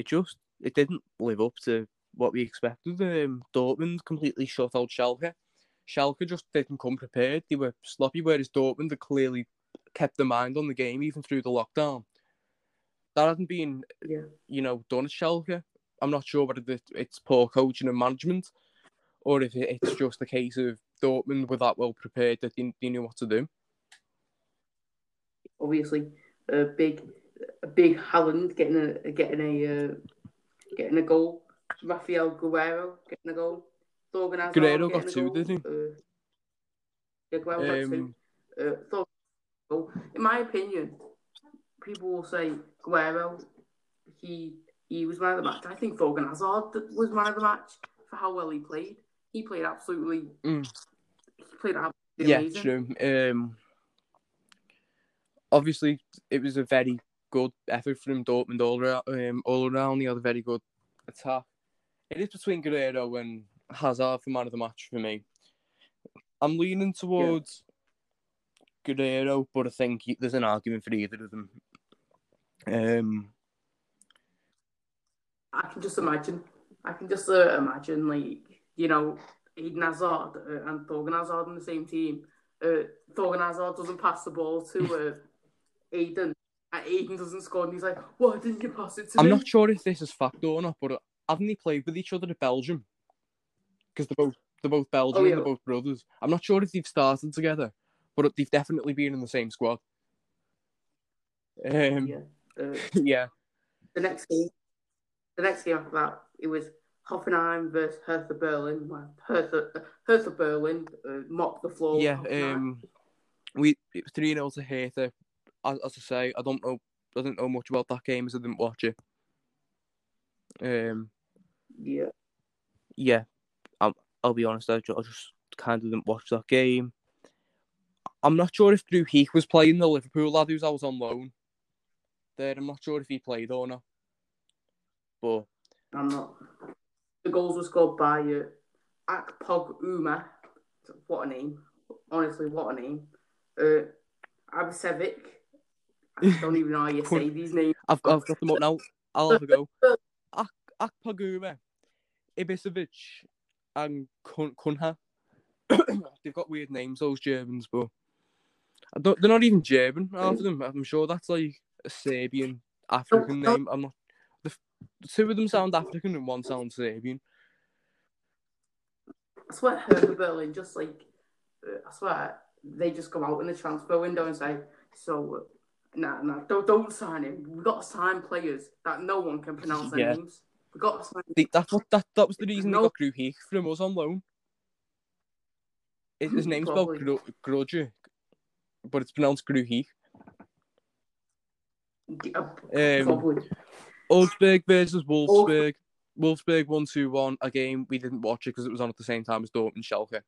it just it didn't live up to what we expected. Um, Dortmund completely shut out Schalke. Schalke just didn't come prepared. They were sloppy, whereas Dortmund had clearly kept their mind on the game even through the lockdown. That hadn't been, yeah. you know, done at Schalke. I'm not sure whether it's poor coaching and management or if it's just a case of Dortmund were that well prepared that they, they knew what to do. Obviously, a big, a big Haaland getting a getting a uh, getting a goal. Raphaël Guerreiro getting a goal. Thorgan Hazard Guerreiro got two, did he? Uh, yeah, Guerreiro um, got two. Uh, Thorgan goal. In my opinion, people will say Guerreiro, he he was man of the match. I think Thorgan Hazard was man of the match for how well he played. He played absolutely. Mm. He played absolutely yeah, amazing. True. Um, obviously, it was a very good effort from Dortmund all around. Um, all around, he had a very good attack. It is between Guerreiro and Hazard for man of the match for me. I'm leaning towards yeah. Guerreiro, but I think there's an argument for either of them. Um, I can just imagine. I can just uh, imagine, like, you know, Eden Hazard uh, and Thorgan Hazard on the same team. Uh, Thorgan Hazard doesn't pass the ball to uh, Eden, and Eden doesn't score, and he's like, "Why didn't you pass it to I'm me?" I'm not sure if this is fact or not, but haven't they played with each other at Belgium? Because they're both they're both Belgian oh, yeah. and they're both brothers. I'm not sure if they've started together, but they've definitely been in the same squad. Um, yeah. Uh, yeah. The next game, the next game after that, it was Hoffenheim versus Hertha Berlin. Hertha, Hertha Berlin uh, mopped the floor. Yeah, um, we it was three nil to Hertha. As, as I say, I don't know, I don't know much about that game, as I didn't watch it. Um, yeah, yeah. I'll, I'll be honest, I just, I just kind of didn't watch that game. I'm not sure if Drew Heath was playing, the Liverpool lad who's I was on loan there. I'm not sure if he played or not. But I'm not. The goals were scored by uh, Akpoguma. What a name. Honestly, what a name. Uh, Ibisevic. I don't even know how you say these names. I've, I've got them up now. I'll have a go. Akpoguma, Ibisevic, and Kunha. They've got weird names, those Germans, but I don't, they're not even German, half of them. I'm sure that's like a Serbian, African name. I'm not. The two of them sound African and one sounds Serbian. I swear, Hertha Berlin just like I swear they just go out in the transfer window and say, "So, nah, nah, don't don't sign him. We've got to sign players that no one can pronounce their yeah. names. We've got to sign." They, that's what that that was the reason no, they got Grujić from us on loan. His name's probably. spelled Gru- Grujić, but it's pronounced Grujić. Yeah, um, Augsburg versus Wolfsburg. Oh. Wolfsburg one two one. A game we didn't watch it because it was on at the same time as Dortmund Schalke.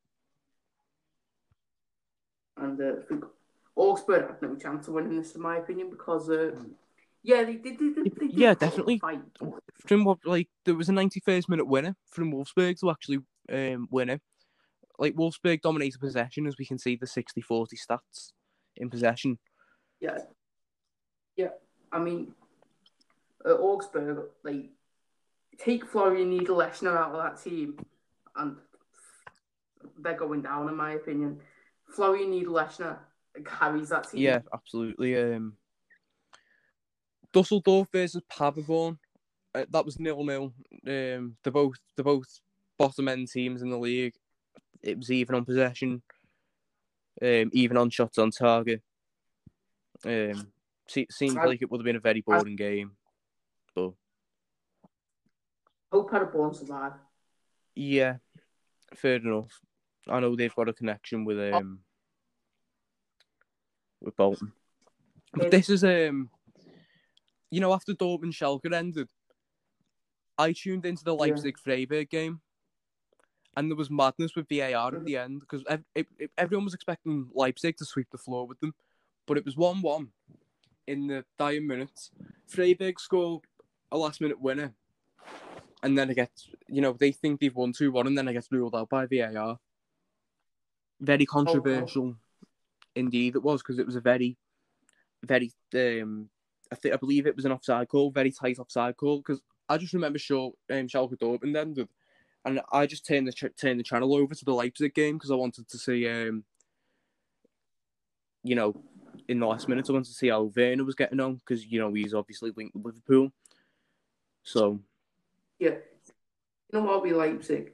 And uh, Augsburg had no chance of winning this, in my opinion, because uh, yeah, they did. They, they, they, they yeah, definitely. Fight. From what, like, there was a ninety-first minute winner from Wolfsburg to actually um, win it. Like, Wolfsburg dominated possession, as we can see the sixty forty stats in possession. Yeah. Yeah. I mean, uh, Augsburg, like, take Florian Niederlechner out of that team, and they're going down, in my opinion. Florian Niederlechner carries that team. Yeah, absolutely. Um, Dusseldorf versus Paderborn. Uh, that was nil nil. Um, they're, both, they're both bottom-end teams in the league. It was even on possession, um, even on shots on target. Um, se- seemed I, like it would have been a very boring I, game. But I hope Paderborn survive. Yeah, fair enough. I know they've got a connection with um with Bolton. But this is um, you know, after Dortmund Schalke ended, I tuned into the Leipzig Freiburg game. And there was madness with V A R at the end because ev- ev- everyone was expecting Leipzig to sweep the floor with them, but it was one one in the dying minutes. Freiburg scored a last-minute winner, and then it gets, you know, they think they've won two one, and then it gets ruled out by V A R. Very controversial, oh, oh. indeed it was, because it was a very, very um, I think I believe it was an offside call, very tight offside call. Because I just remember sure um, Schalke Dortmund ended. And I just turned the ch- turned the channel over to the Leipzig game because I wanted to see, um, you know, in the last minute, I wanted to see how Werner was getting on because, you know, he's obviously linked with Liverpool. So. Yeah. You know what, we Leipzig,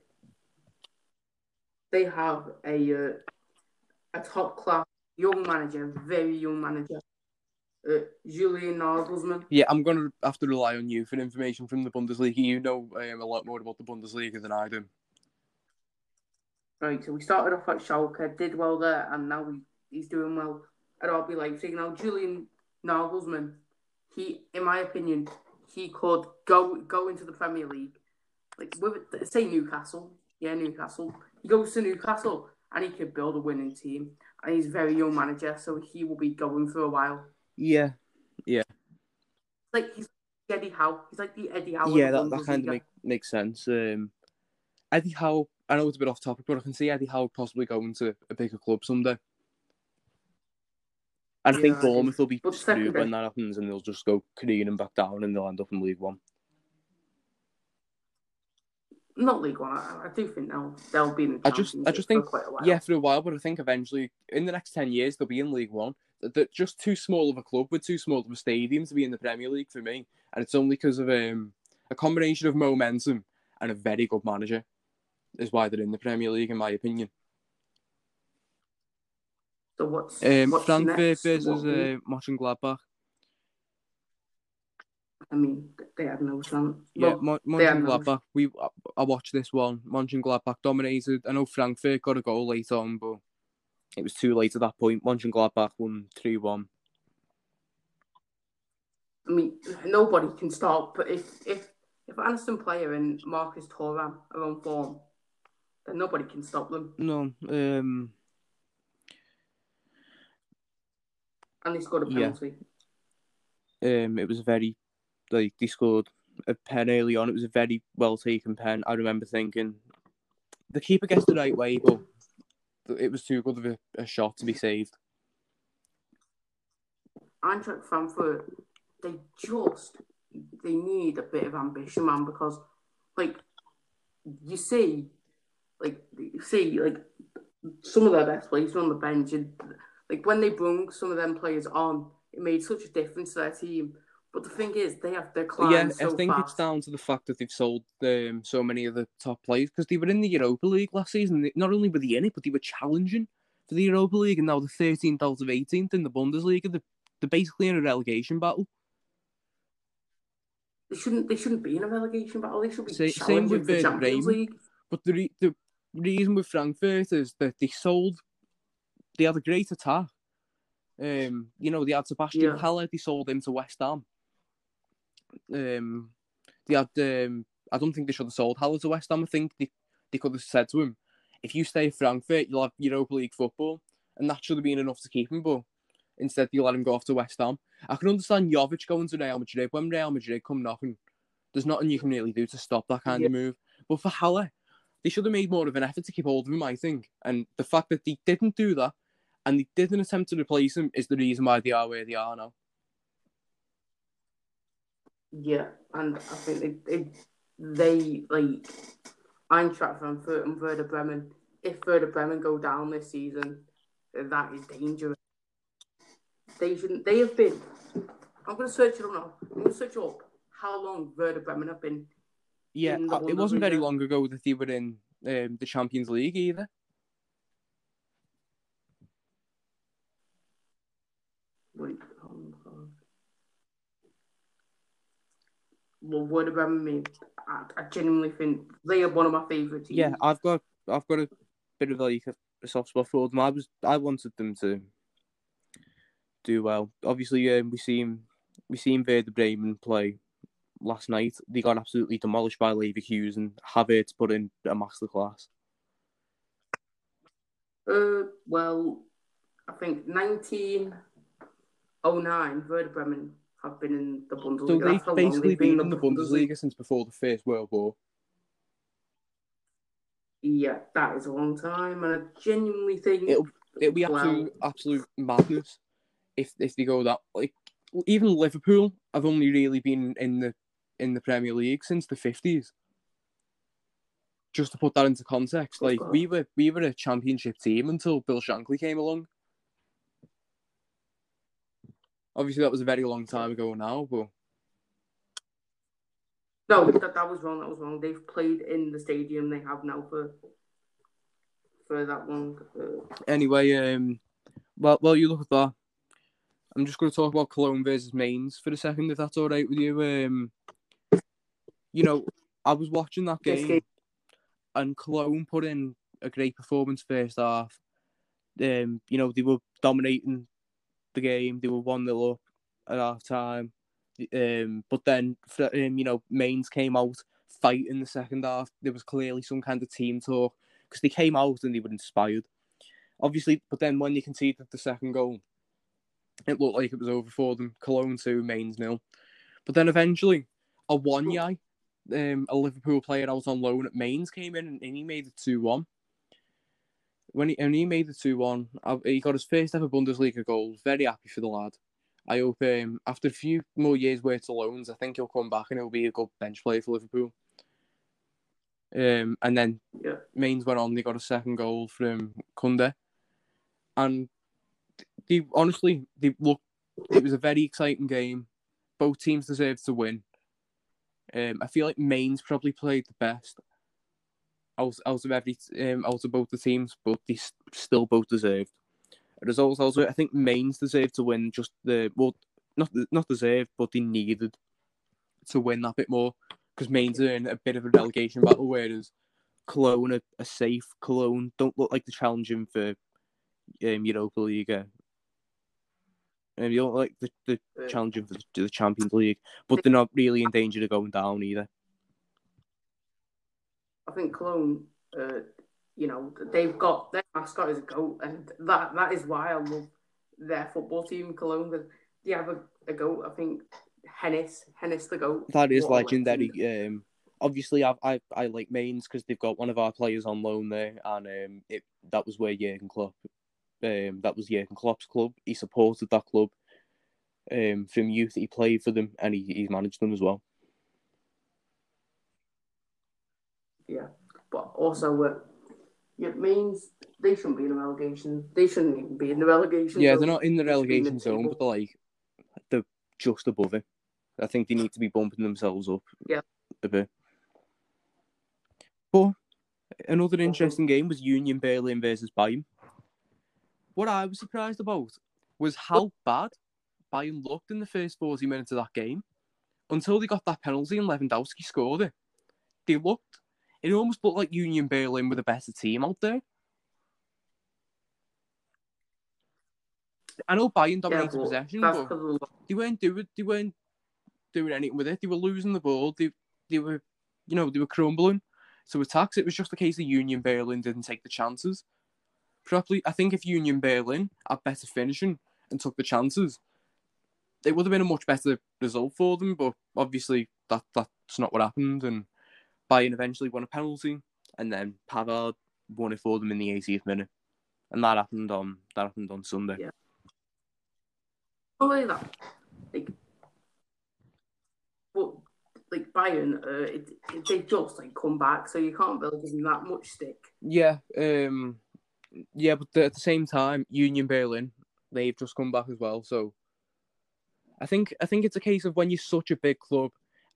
they have a uh, a top-class young manager, very young manager, uh, Julian Nagelsmann. Yeah, I'm going to have to rely on you for information from the Bundesliga. You know um, a lot more about the Bundesliga than I do. Right, so we started off at Schalke, did well there, and now we, he's doing well at R B Leipzig. Now, Julian Nagelsmann, he, in my opinion, he could go go into the Premier League. Like, with, say Newcastle. Yeah, Newcastle. He goes to Newcastle, and he could build a winning team. And he's a very young manager, so he will be going for a while. Yeah, yeah. Like, he's Eddie Howe. He's like the Eddie Howe. Yeah, that, that kind of make, makes sense. Um, Eddie Howe, I know it's a bit off topic, but I can see Eddie Howe possibly going to a bigger club someday. And yeah, I think Bournemouth will be screwed when that happens, and they'll just go careening back down, and they'll end up in League One. Not League One. I, I do think they'll they'll be in the Championship I just, I just think, for quite a while. Yeah, for a while, but I think eventually, in the next ten years, they'll be in League One. They're just too small of a club with too small of a stadium to be in the Premier League for me. And it's only because of um, a combination of momentum and a very good manager is why they're in the Premier League, in my opinion. So what's, um, what's Frankfurt next? versus what we... uh, Mönchengladbach. I mean, they had no chance. Yeah, well, Mönchengladbach. No... We I watched this one. Mönchengladbach dominated. I know Frankfurt got a goal late on, but it was too late at that point. Mönchengladbach won three one. I mean, nobody can stop. But if if if Anderson Player and Marcus Thuram are on form, then nobody can stop them. No. Um... And they scored a penalty. Yeah. Um, it was a very... Like, they scored a pen early on. It was a very well-taken pen. I remember thinking, the keeper gets the right way, but it was too good of a, a shot to be saved. Eintracht Frankfurt, they just, they need a bit of ambition, man, because, like, you see, like, you see, like, some of their best players on the bench, and, like, when they brung some of them players on, it made such a difference to their team. But the thing is, they have declined yeah, so Yeah, I think fast. It's down to the fact that they've sold um, so many of the top players, because they were in the Europa League last season. Not only were they in it, but they were challenging for the Europa League, and now they're thirteenth out of eighteenth in the Bundesliga. They're, they're basically in a relegation battle. They shouldn't They shouldn't be in a relegation battle. They should be Sa- challenging with for the Champions Bremen. League. But the, re- the reason with Frankfurt is that they sold... They had a great attack. Um, you know, they had Sebastian yeah. Haller. They sold him to West Ham. Um, they had. Um, I don't think they should have sold Haller to West Ham. I think they, they could have said to him, "If you stay at Frankfurt, you'll have Europa League football," and that should have been enough to keep him. But instead, they let him go off to West Ham. I can understand Jovic going to Real Madrid when Real Madrid come knocking. There's nothing you can really do to stop that kind yeah. of move. But for Haller, they should have made more of an effort to keep hold of him, I think. And the fact that they didn't do that, and they didn't attempt to replace him, is the reason why they are where they are now. Yeah, and I think they, they, they like, Eintracht Frankfurt and Werder Bremen, if Werder Bremen go down this season, that is dangerous. They shouldn't, they have been, I'm going to search it up now, I'm going to search up how long Werder Bremen have been. Yeah, in the it wasn't very long ago that they were in um, the Champions League either. Well, Werder Bremen, me, I, I genuinely think they are one of my favourite teams. Yeah, I've got, I've got a bit of like a soft spot for them. I was, I wanted them to do well. Obviously, um, we seen, we seen Werder Bremen play last night. They got absolutely demolished by Leverkusen. Havertz put in a masterclass. Uh, well, I think nineteen oh nine Werder Bremen have been in the Bundesliga. So they've basically they've been, been in the Bundesliga, Bundesliga since before the First World War. Yeah, that is a long time, and I genuinely think it'll, it'll be well, absolute, absolute madness if if they go that. Like even Liverpool, have only really been in the in the Premier League since the fifties. Just to put that into context, like we were we were a Championship team until Bill Shankly came along. Obviously, that was a very long time ago now, but... No, that, that was wrong, that was wrong. They've played in the stadium they have now for for that long. Uh... Anyway, um, well, well, you look at that. I'm just going to talk about Cologne versus Mainz for a second, if that's all right with you. Um, you know, I was watching that game, game, and Cologne put in a great performance first half. Um, you know, they were dominating the game, they were one nil up at half time, um, but then um, you know, Mainz came out fighting the second half. There was clearly some kind of team talk because they came out and they were inspired, obviously. But then when they conceded the second goal, it looked like it was over for them. Cologne two, Mainz nil. But then eventually, a one guy, um, a Liverpool player out on loan at Mainz, came in and he made it two one. When he, when he made the two one, he got his first ever Bundesliga goal. Very happy for the lad. I hope um, after a few more years' worth of loans, I think he'll come back and he'll be a good bench player for Liverpool. Um, and then yeah. Mainz went on, they got a second goal from Kunde. And they honestly, they looked, it was a very exciting game. Both teams deserved to win. Um, I feel like Mainz probably played the best out, out of every um, out of both the teams, but they still both deserved. As always, also I think Mainz deserved to win. Just the well, not not deserved, but they needed to win that bit more because Mainz are in a bit of a relegation battle, whereas Cologne are, are safe. Cologne don't look like they're challenging for um, Europa League. Uh, Um, you don't like the, the challenging for the, the Champions League, but they're not really in danger of going down either. I think Cologne, uh, you know, they've got their mascot is a goat, and that, that is why I love their football team, Cologne. They have a, a goat, I think, Hennis, Hennis the goat. That is legendary. Um, obviously, I I, I like Mainz because they've got one of our players on loan there, and um, it that was where Jurgen Klopp. Um, that was Jurgen Klopp's club. He supported that club um, from youth. He played for them and he, he managed them as well. Yeah, but also, uh, it means they shouldn't be in the relegation. They shouldn't even be in the relegation yeah, zone. Yeah, they're not in the relegation in the zone, but they're, like, they're just above it. I think they need to be bumping themselves up yeah. a bit. But another interesting game was Union Berlin versus Bayern. What I was surprised about was how bad Bayern looked in the first forty minutes of that game until they got that penalty and Lewandowski scored it. They looked, it almost looked like Union Berlin were the better team out there. I know Bayern dominated yeah, possession, but they weren't doing they weren't doing anything with it. They were losing the ball. They they were you know they were crumbling to attacks. It was just a case of Union Berlin didn't take the chances. Probably, I think if Union Berlin had better finishing and took the chances, it would have been a much better result for them. But obviously, that that's not what happened. And Bayern eventually won a penalty, and then Pavard won it for them in the eightieth minute, and that happened on that happened on Sunday. Yeah. Well, that like, but like Bayern, uh, it, it, they just like come back, so you can't really give them that much stick. Yeah. Um. Yeah, but the, at the same time, Union Berlin, they've just come back as well. So I think I think it's a case of when you're such a big club,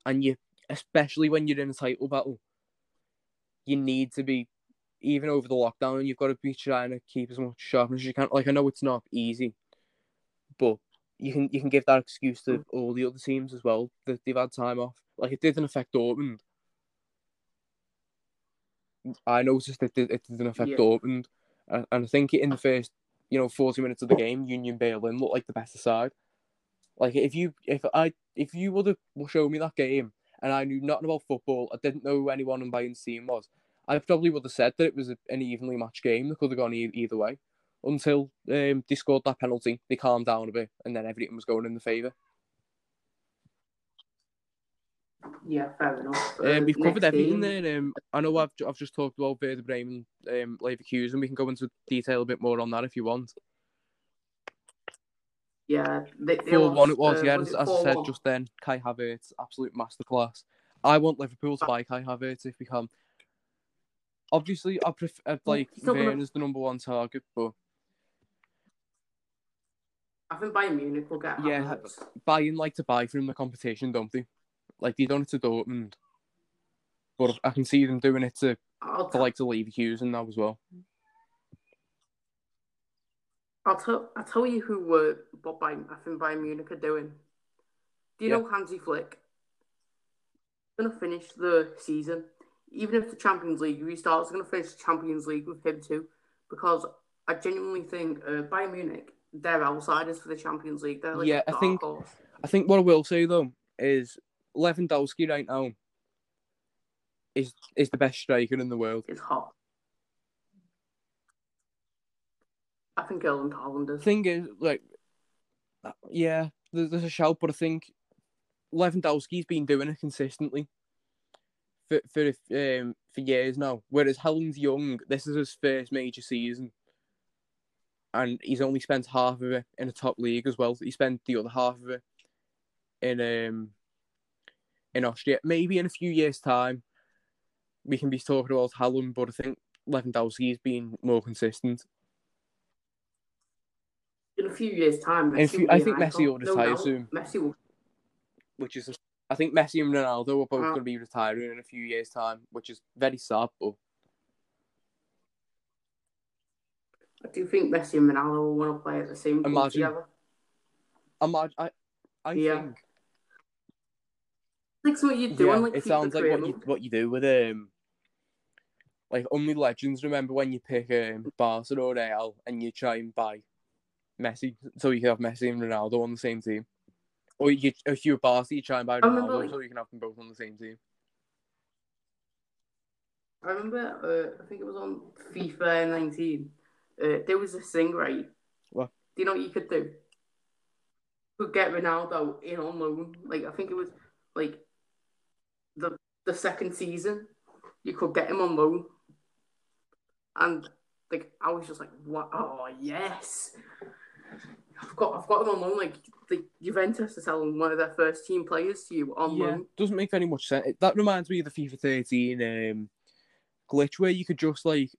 and you, especially when you're in a title battle, you need to be, even over the lockdown, you've got to be trying to keep as much sharpness as you can. Like, I know it's not easy, but you can you can give that excuse to all the other teams as well that they've had time off. Like, it didn't affect Dortmund. I noticed that it, it didn't affect yeah. Dortmund. And I think in the first, you know, forty minutes of the game, Union Berlin looked like the better side. Like if you, if I, if you would have shown me that game, and I knew nothing about football, I didn't know who anyone on Bayern's team was, I probably would have said that it was an evenly matched game that could have gone either way. Until um, they scored that penalty, they calmed down a bit, and then everything was going in the favour. Yeah, fair enough. Um, we've covered everything there. Um, I know I've I've just talked about Werder Bremen, um, Leverkusen. We can go into detail a bit more on that if you want. Yeah, they, they four lost, one it was. Uh, yeah, was as, as I said one? Just then, Kai Havertz, absolute masterclass. I want Liverpool to buy Kai Havertz if we can. Obviously, I prefer I'd like Werner as the number one target, but. I think Bayern Munich will get. Yeah, Havertz. Bayern like to buy from the competition, don't they? Like, they've done it to Dortmund. But I can see them doing it to, I'll to t- like, to Leverkusen now as well. I'll, t- I'll tell you who were, what Bayern, I think Bayern Munich are doing. Do you yeah. know Hansi Flick? He's going to finish the season. Even if the Champions League restarts, he's going to finish the Champions League with him too. Because I genuinely think uh, Bayern Munich, they're outsiders for the Champions League. They're like yeah, I think, I think what I will say, though, is... Lewandowski right now is is the best striker in the world. It's hot. I think Erling Haaland is. Thing is, like, yeah, there's, there's a shout, but I think Lewandowski's been doing it consistently for for um, for years now. Whereas Haaland's young, this is his first major season, and he's only spent half of it in a top league as well. He spent the other half of it in um. in Austria. Maybe in a few years' time, we can be talking about Haaland, but I think Lewandowski's been more consistent. In a few years' time, Messi few, I think Messi icon. will retire no, no. soon. Messi will, which is, I think Messi and Ronaldo are both uh, going to be retiring in a few years' time, which is very sad. But I do think Messi and Ronaldo will want to play at the same time together. Imagine, I, I yeah. think. Like so what you do, yeah, like it sounds like what you what you do with um, like only legends remember when you pick um Barca or Real and you try and buy Messi, so you can have Messi and Ronaldo on the same team. Or you, if you're Barca, you try and buy Ronaldo, remember, like, so you can have them both on the same team. I remember, uh, I think it was on FIFA nineteen, uh, there was this thing, right? What? Do you know what you could do? You could get Ronaldo in on loan. Like, I think it was, like, the the second season, you could get him on loan. And, like, I was just like, what? Oh, yes! I've got, I've got them on loan. Like, the Juventus are selling one of their first team players to you on yeah, loan. Doesn't make any much sense. That reminds me of the FIFA thirteen um, glitch where you could just like,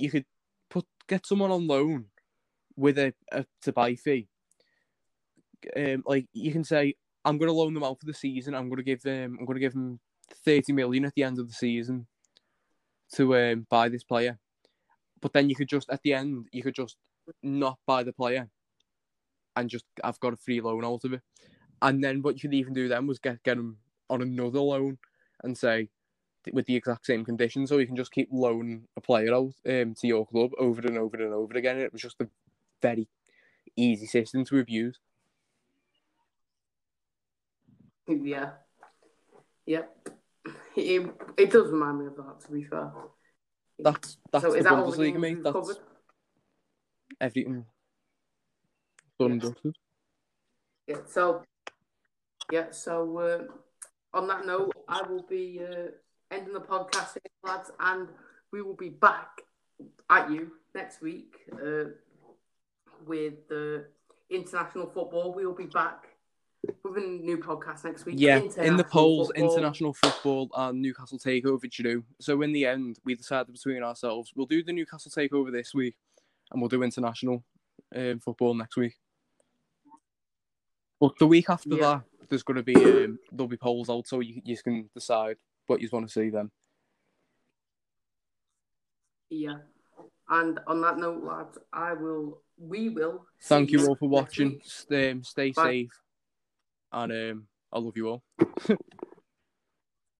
you could put get someone on loan with a, a to buy fee. Um, like you can say, I'm going to loan them out for the season. I'm going to give them, I'm going to give them thirty million at the end of the season to um, buy this player. But then you could just at the end, you could just not buy the player. And just, I've got a free loan out of it. And then what you could even do then was get get him on another loan and say, with the exact same conditions, so you can just keep loaning a player out um, to your club over and over and over again. And it was just a very easy system to abuse. Yeah. Yep. It, it does remind me of that, to be fair. That's, that's so the that Bundesliga, mate. That's covered? Everything... Yes. Yeah, so yeah, so uh, on that note, I will be uh, ending the podcast here, lads, and we will be back at you next week uh, with uh, international football. We will be back with a new podcast next week. Yeah, in the polls, football. International football and Newcastle takeover to do. So in the end, we decided between ourselves, we'll do the Newcastle takeover this week, and we'll do international uh, football next week. But the week after yeah. that, there's going to be um, there'll be polls out, so you you can decide what you want to see then. Yeah, and on that note, lads, I will. We will. Thank you all for watching. Stay, um, stay safe, and um, I love you all.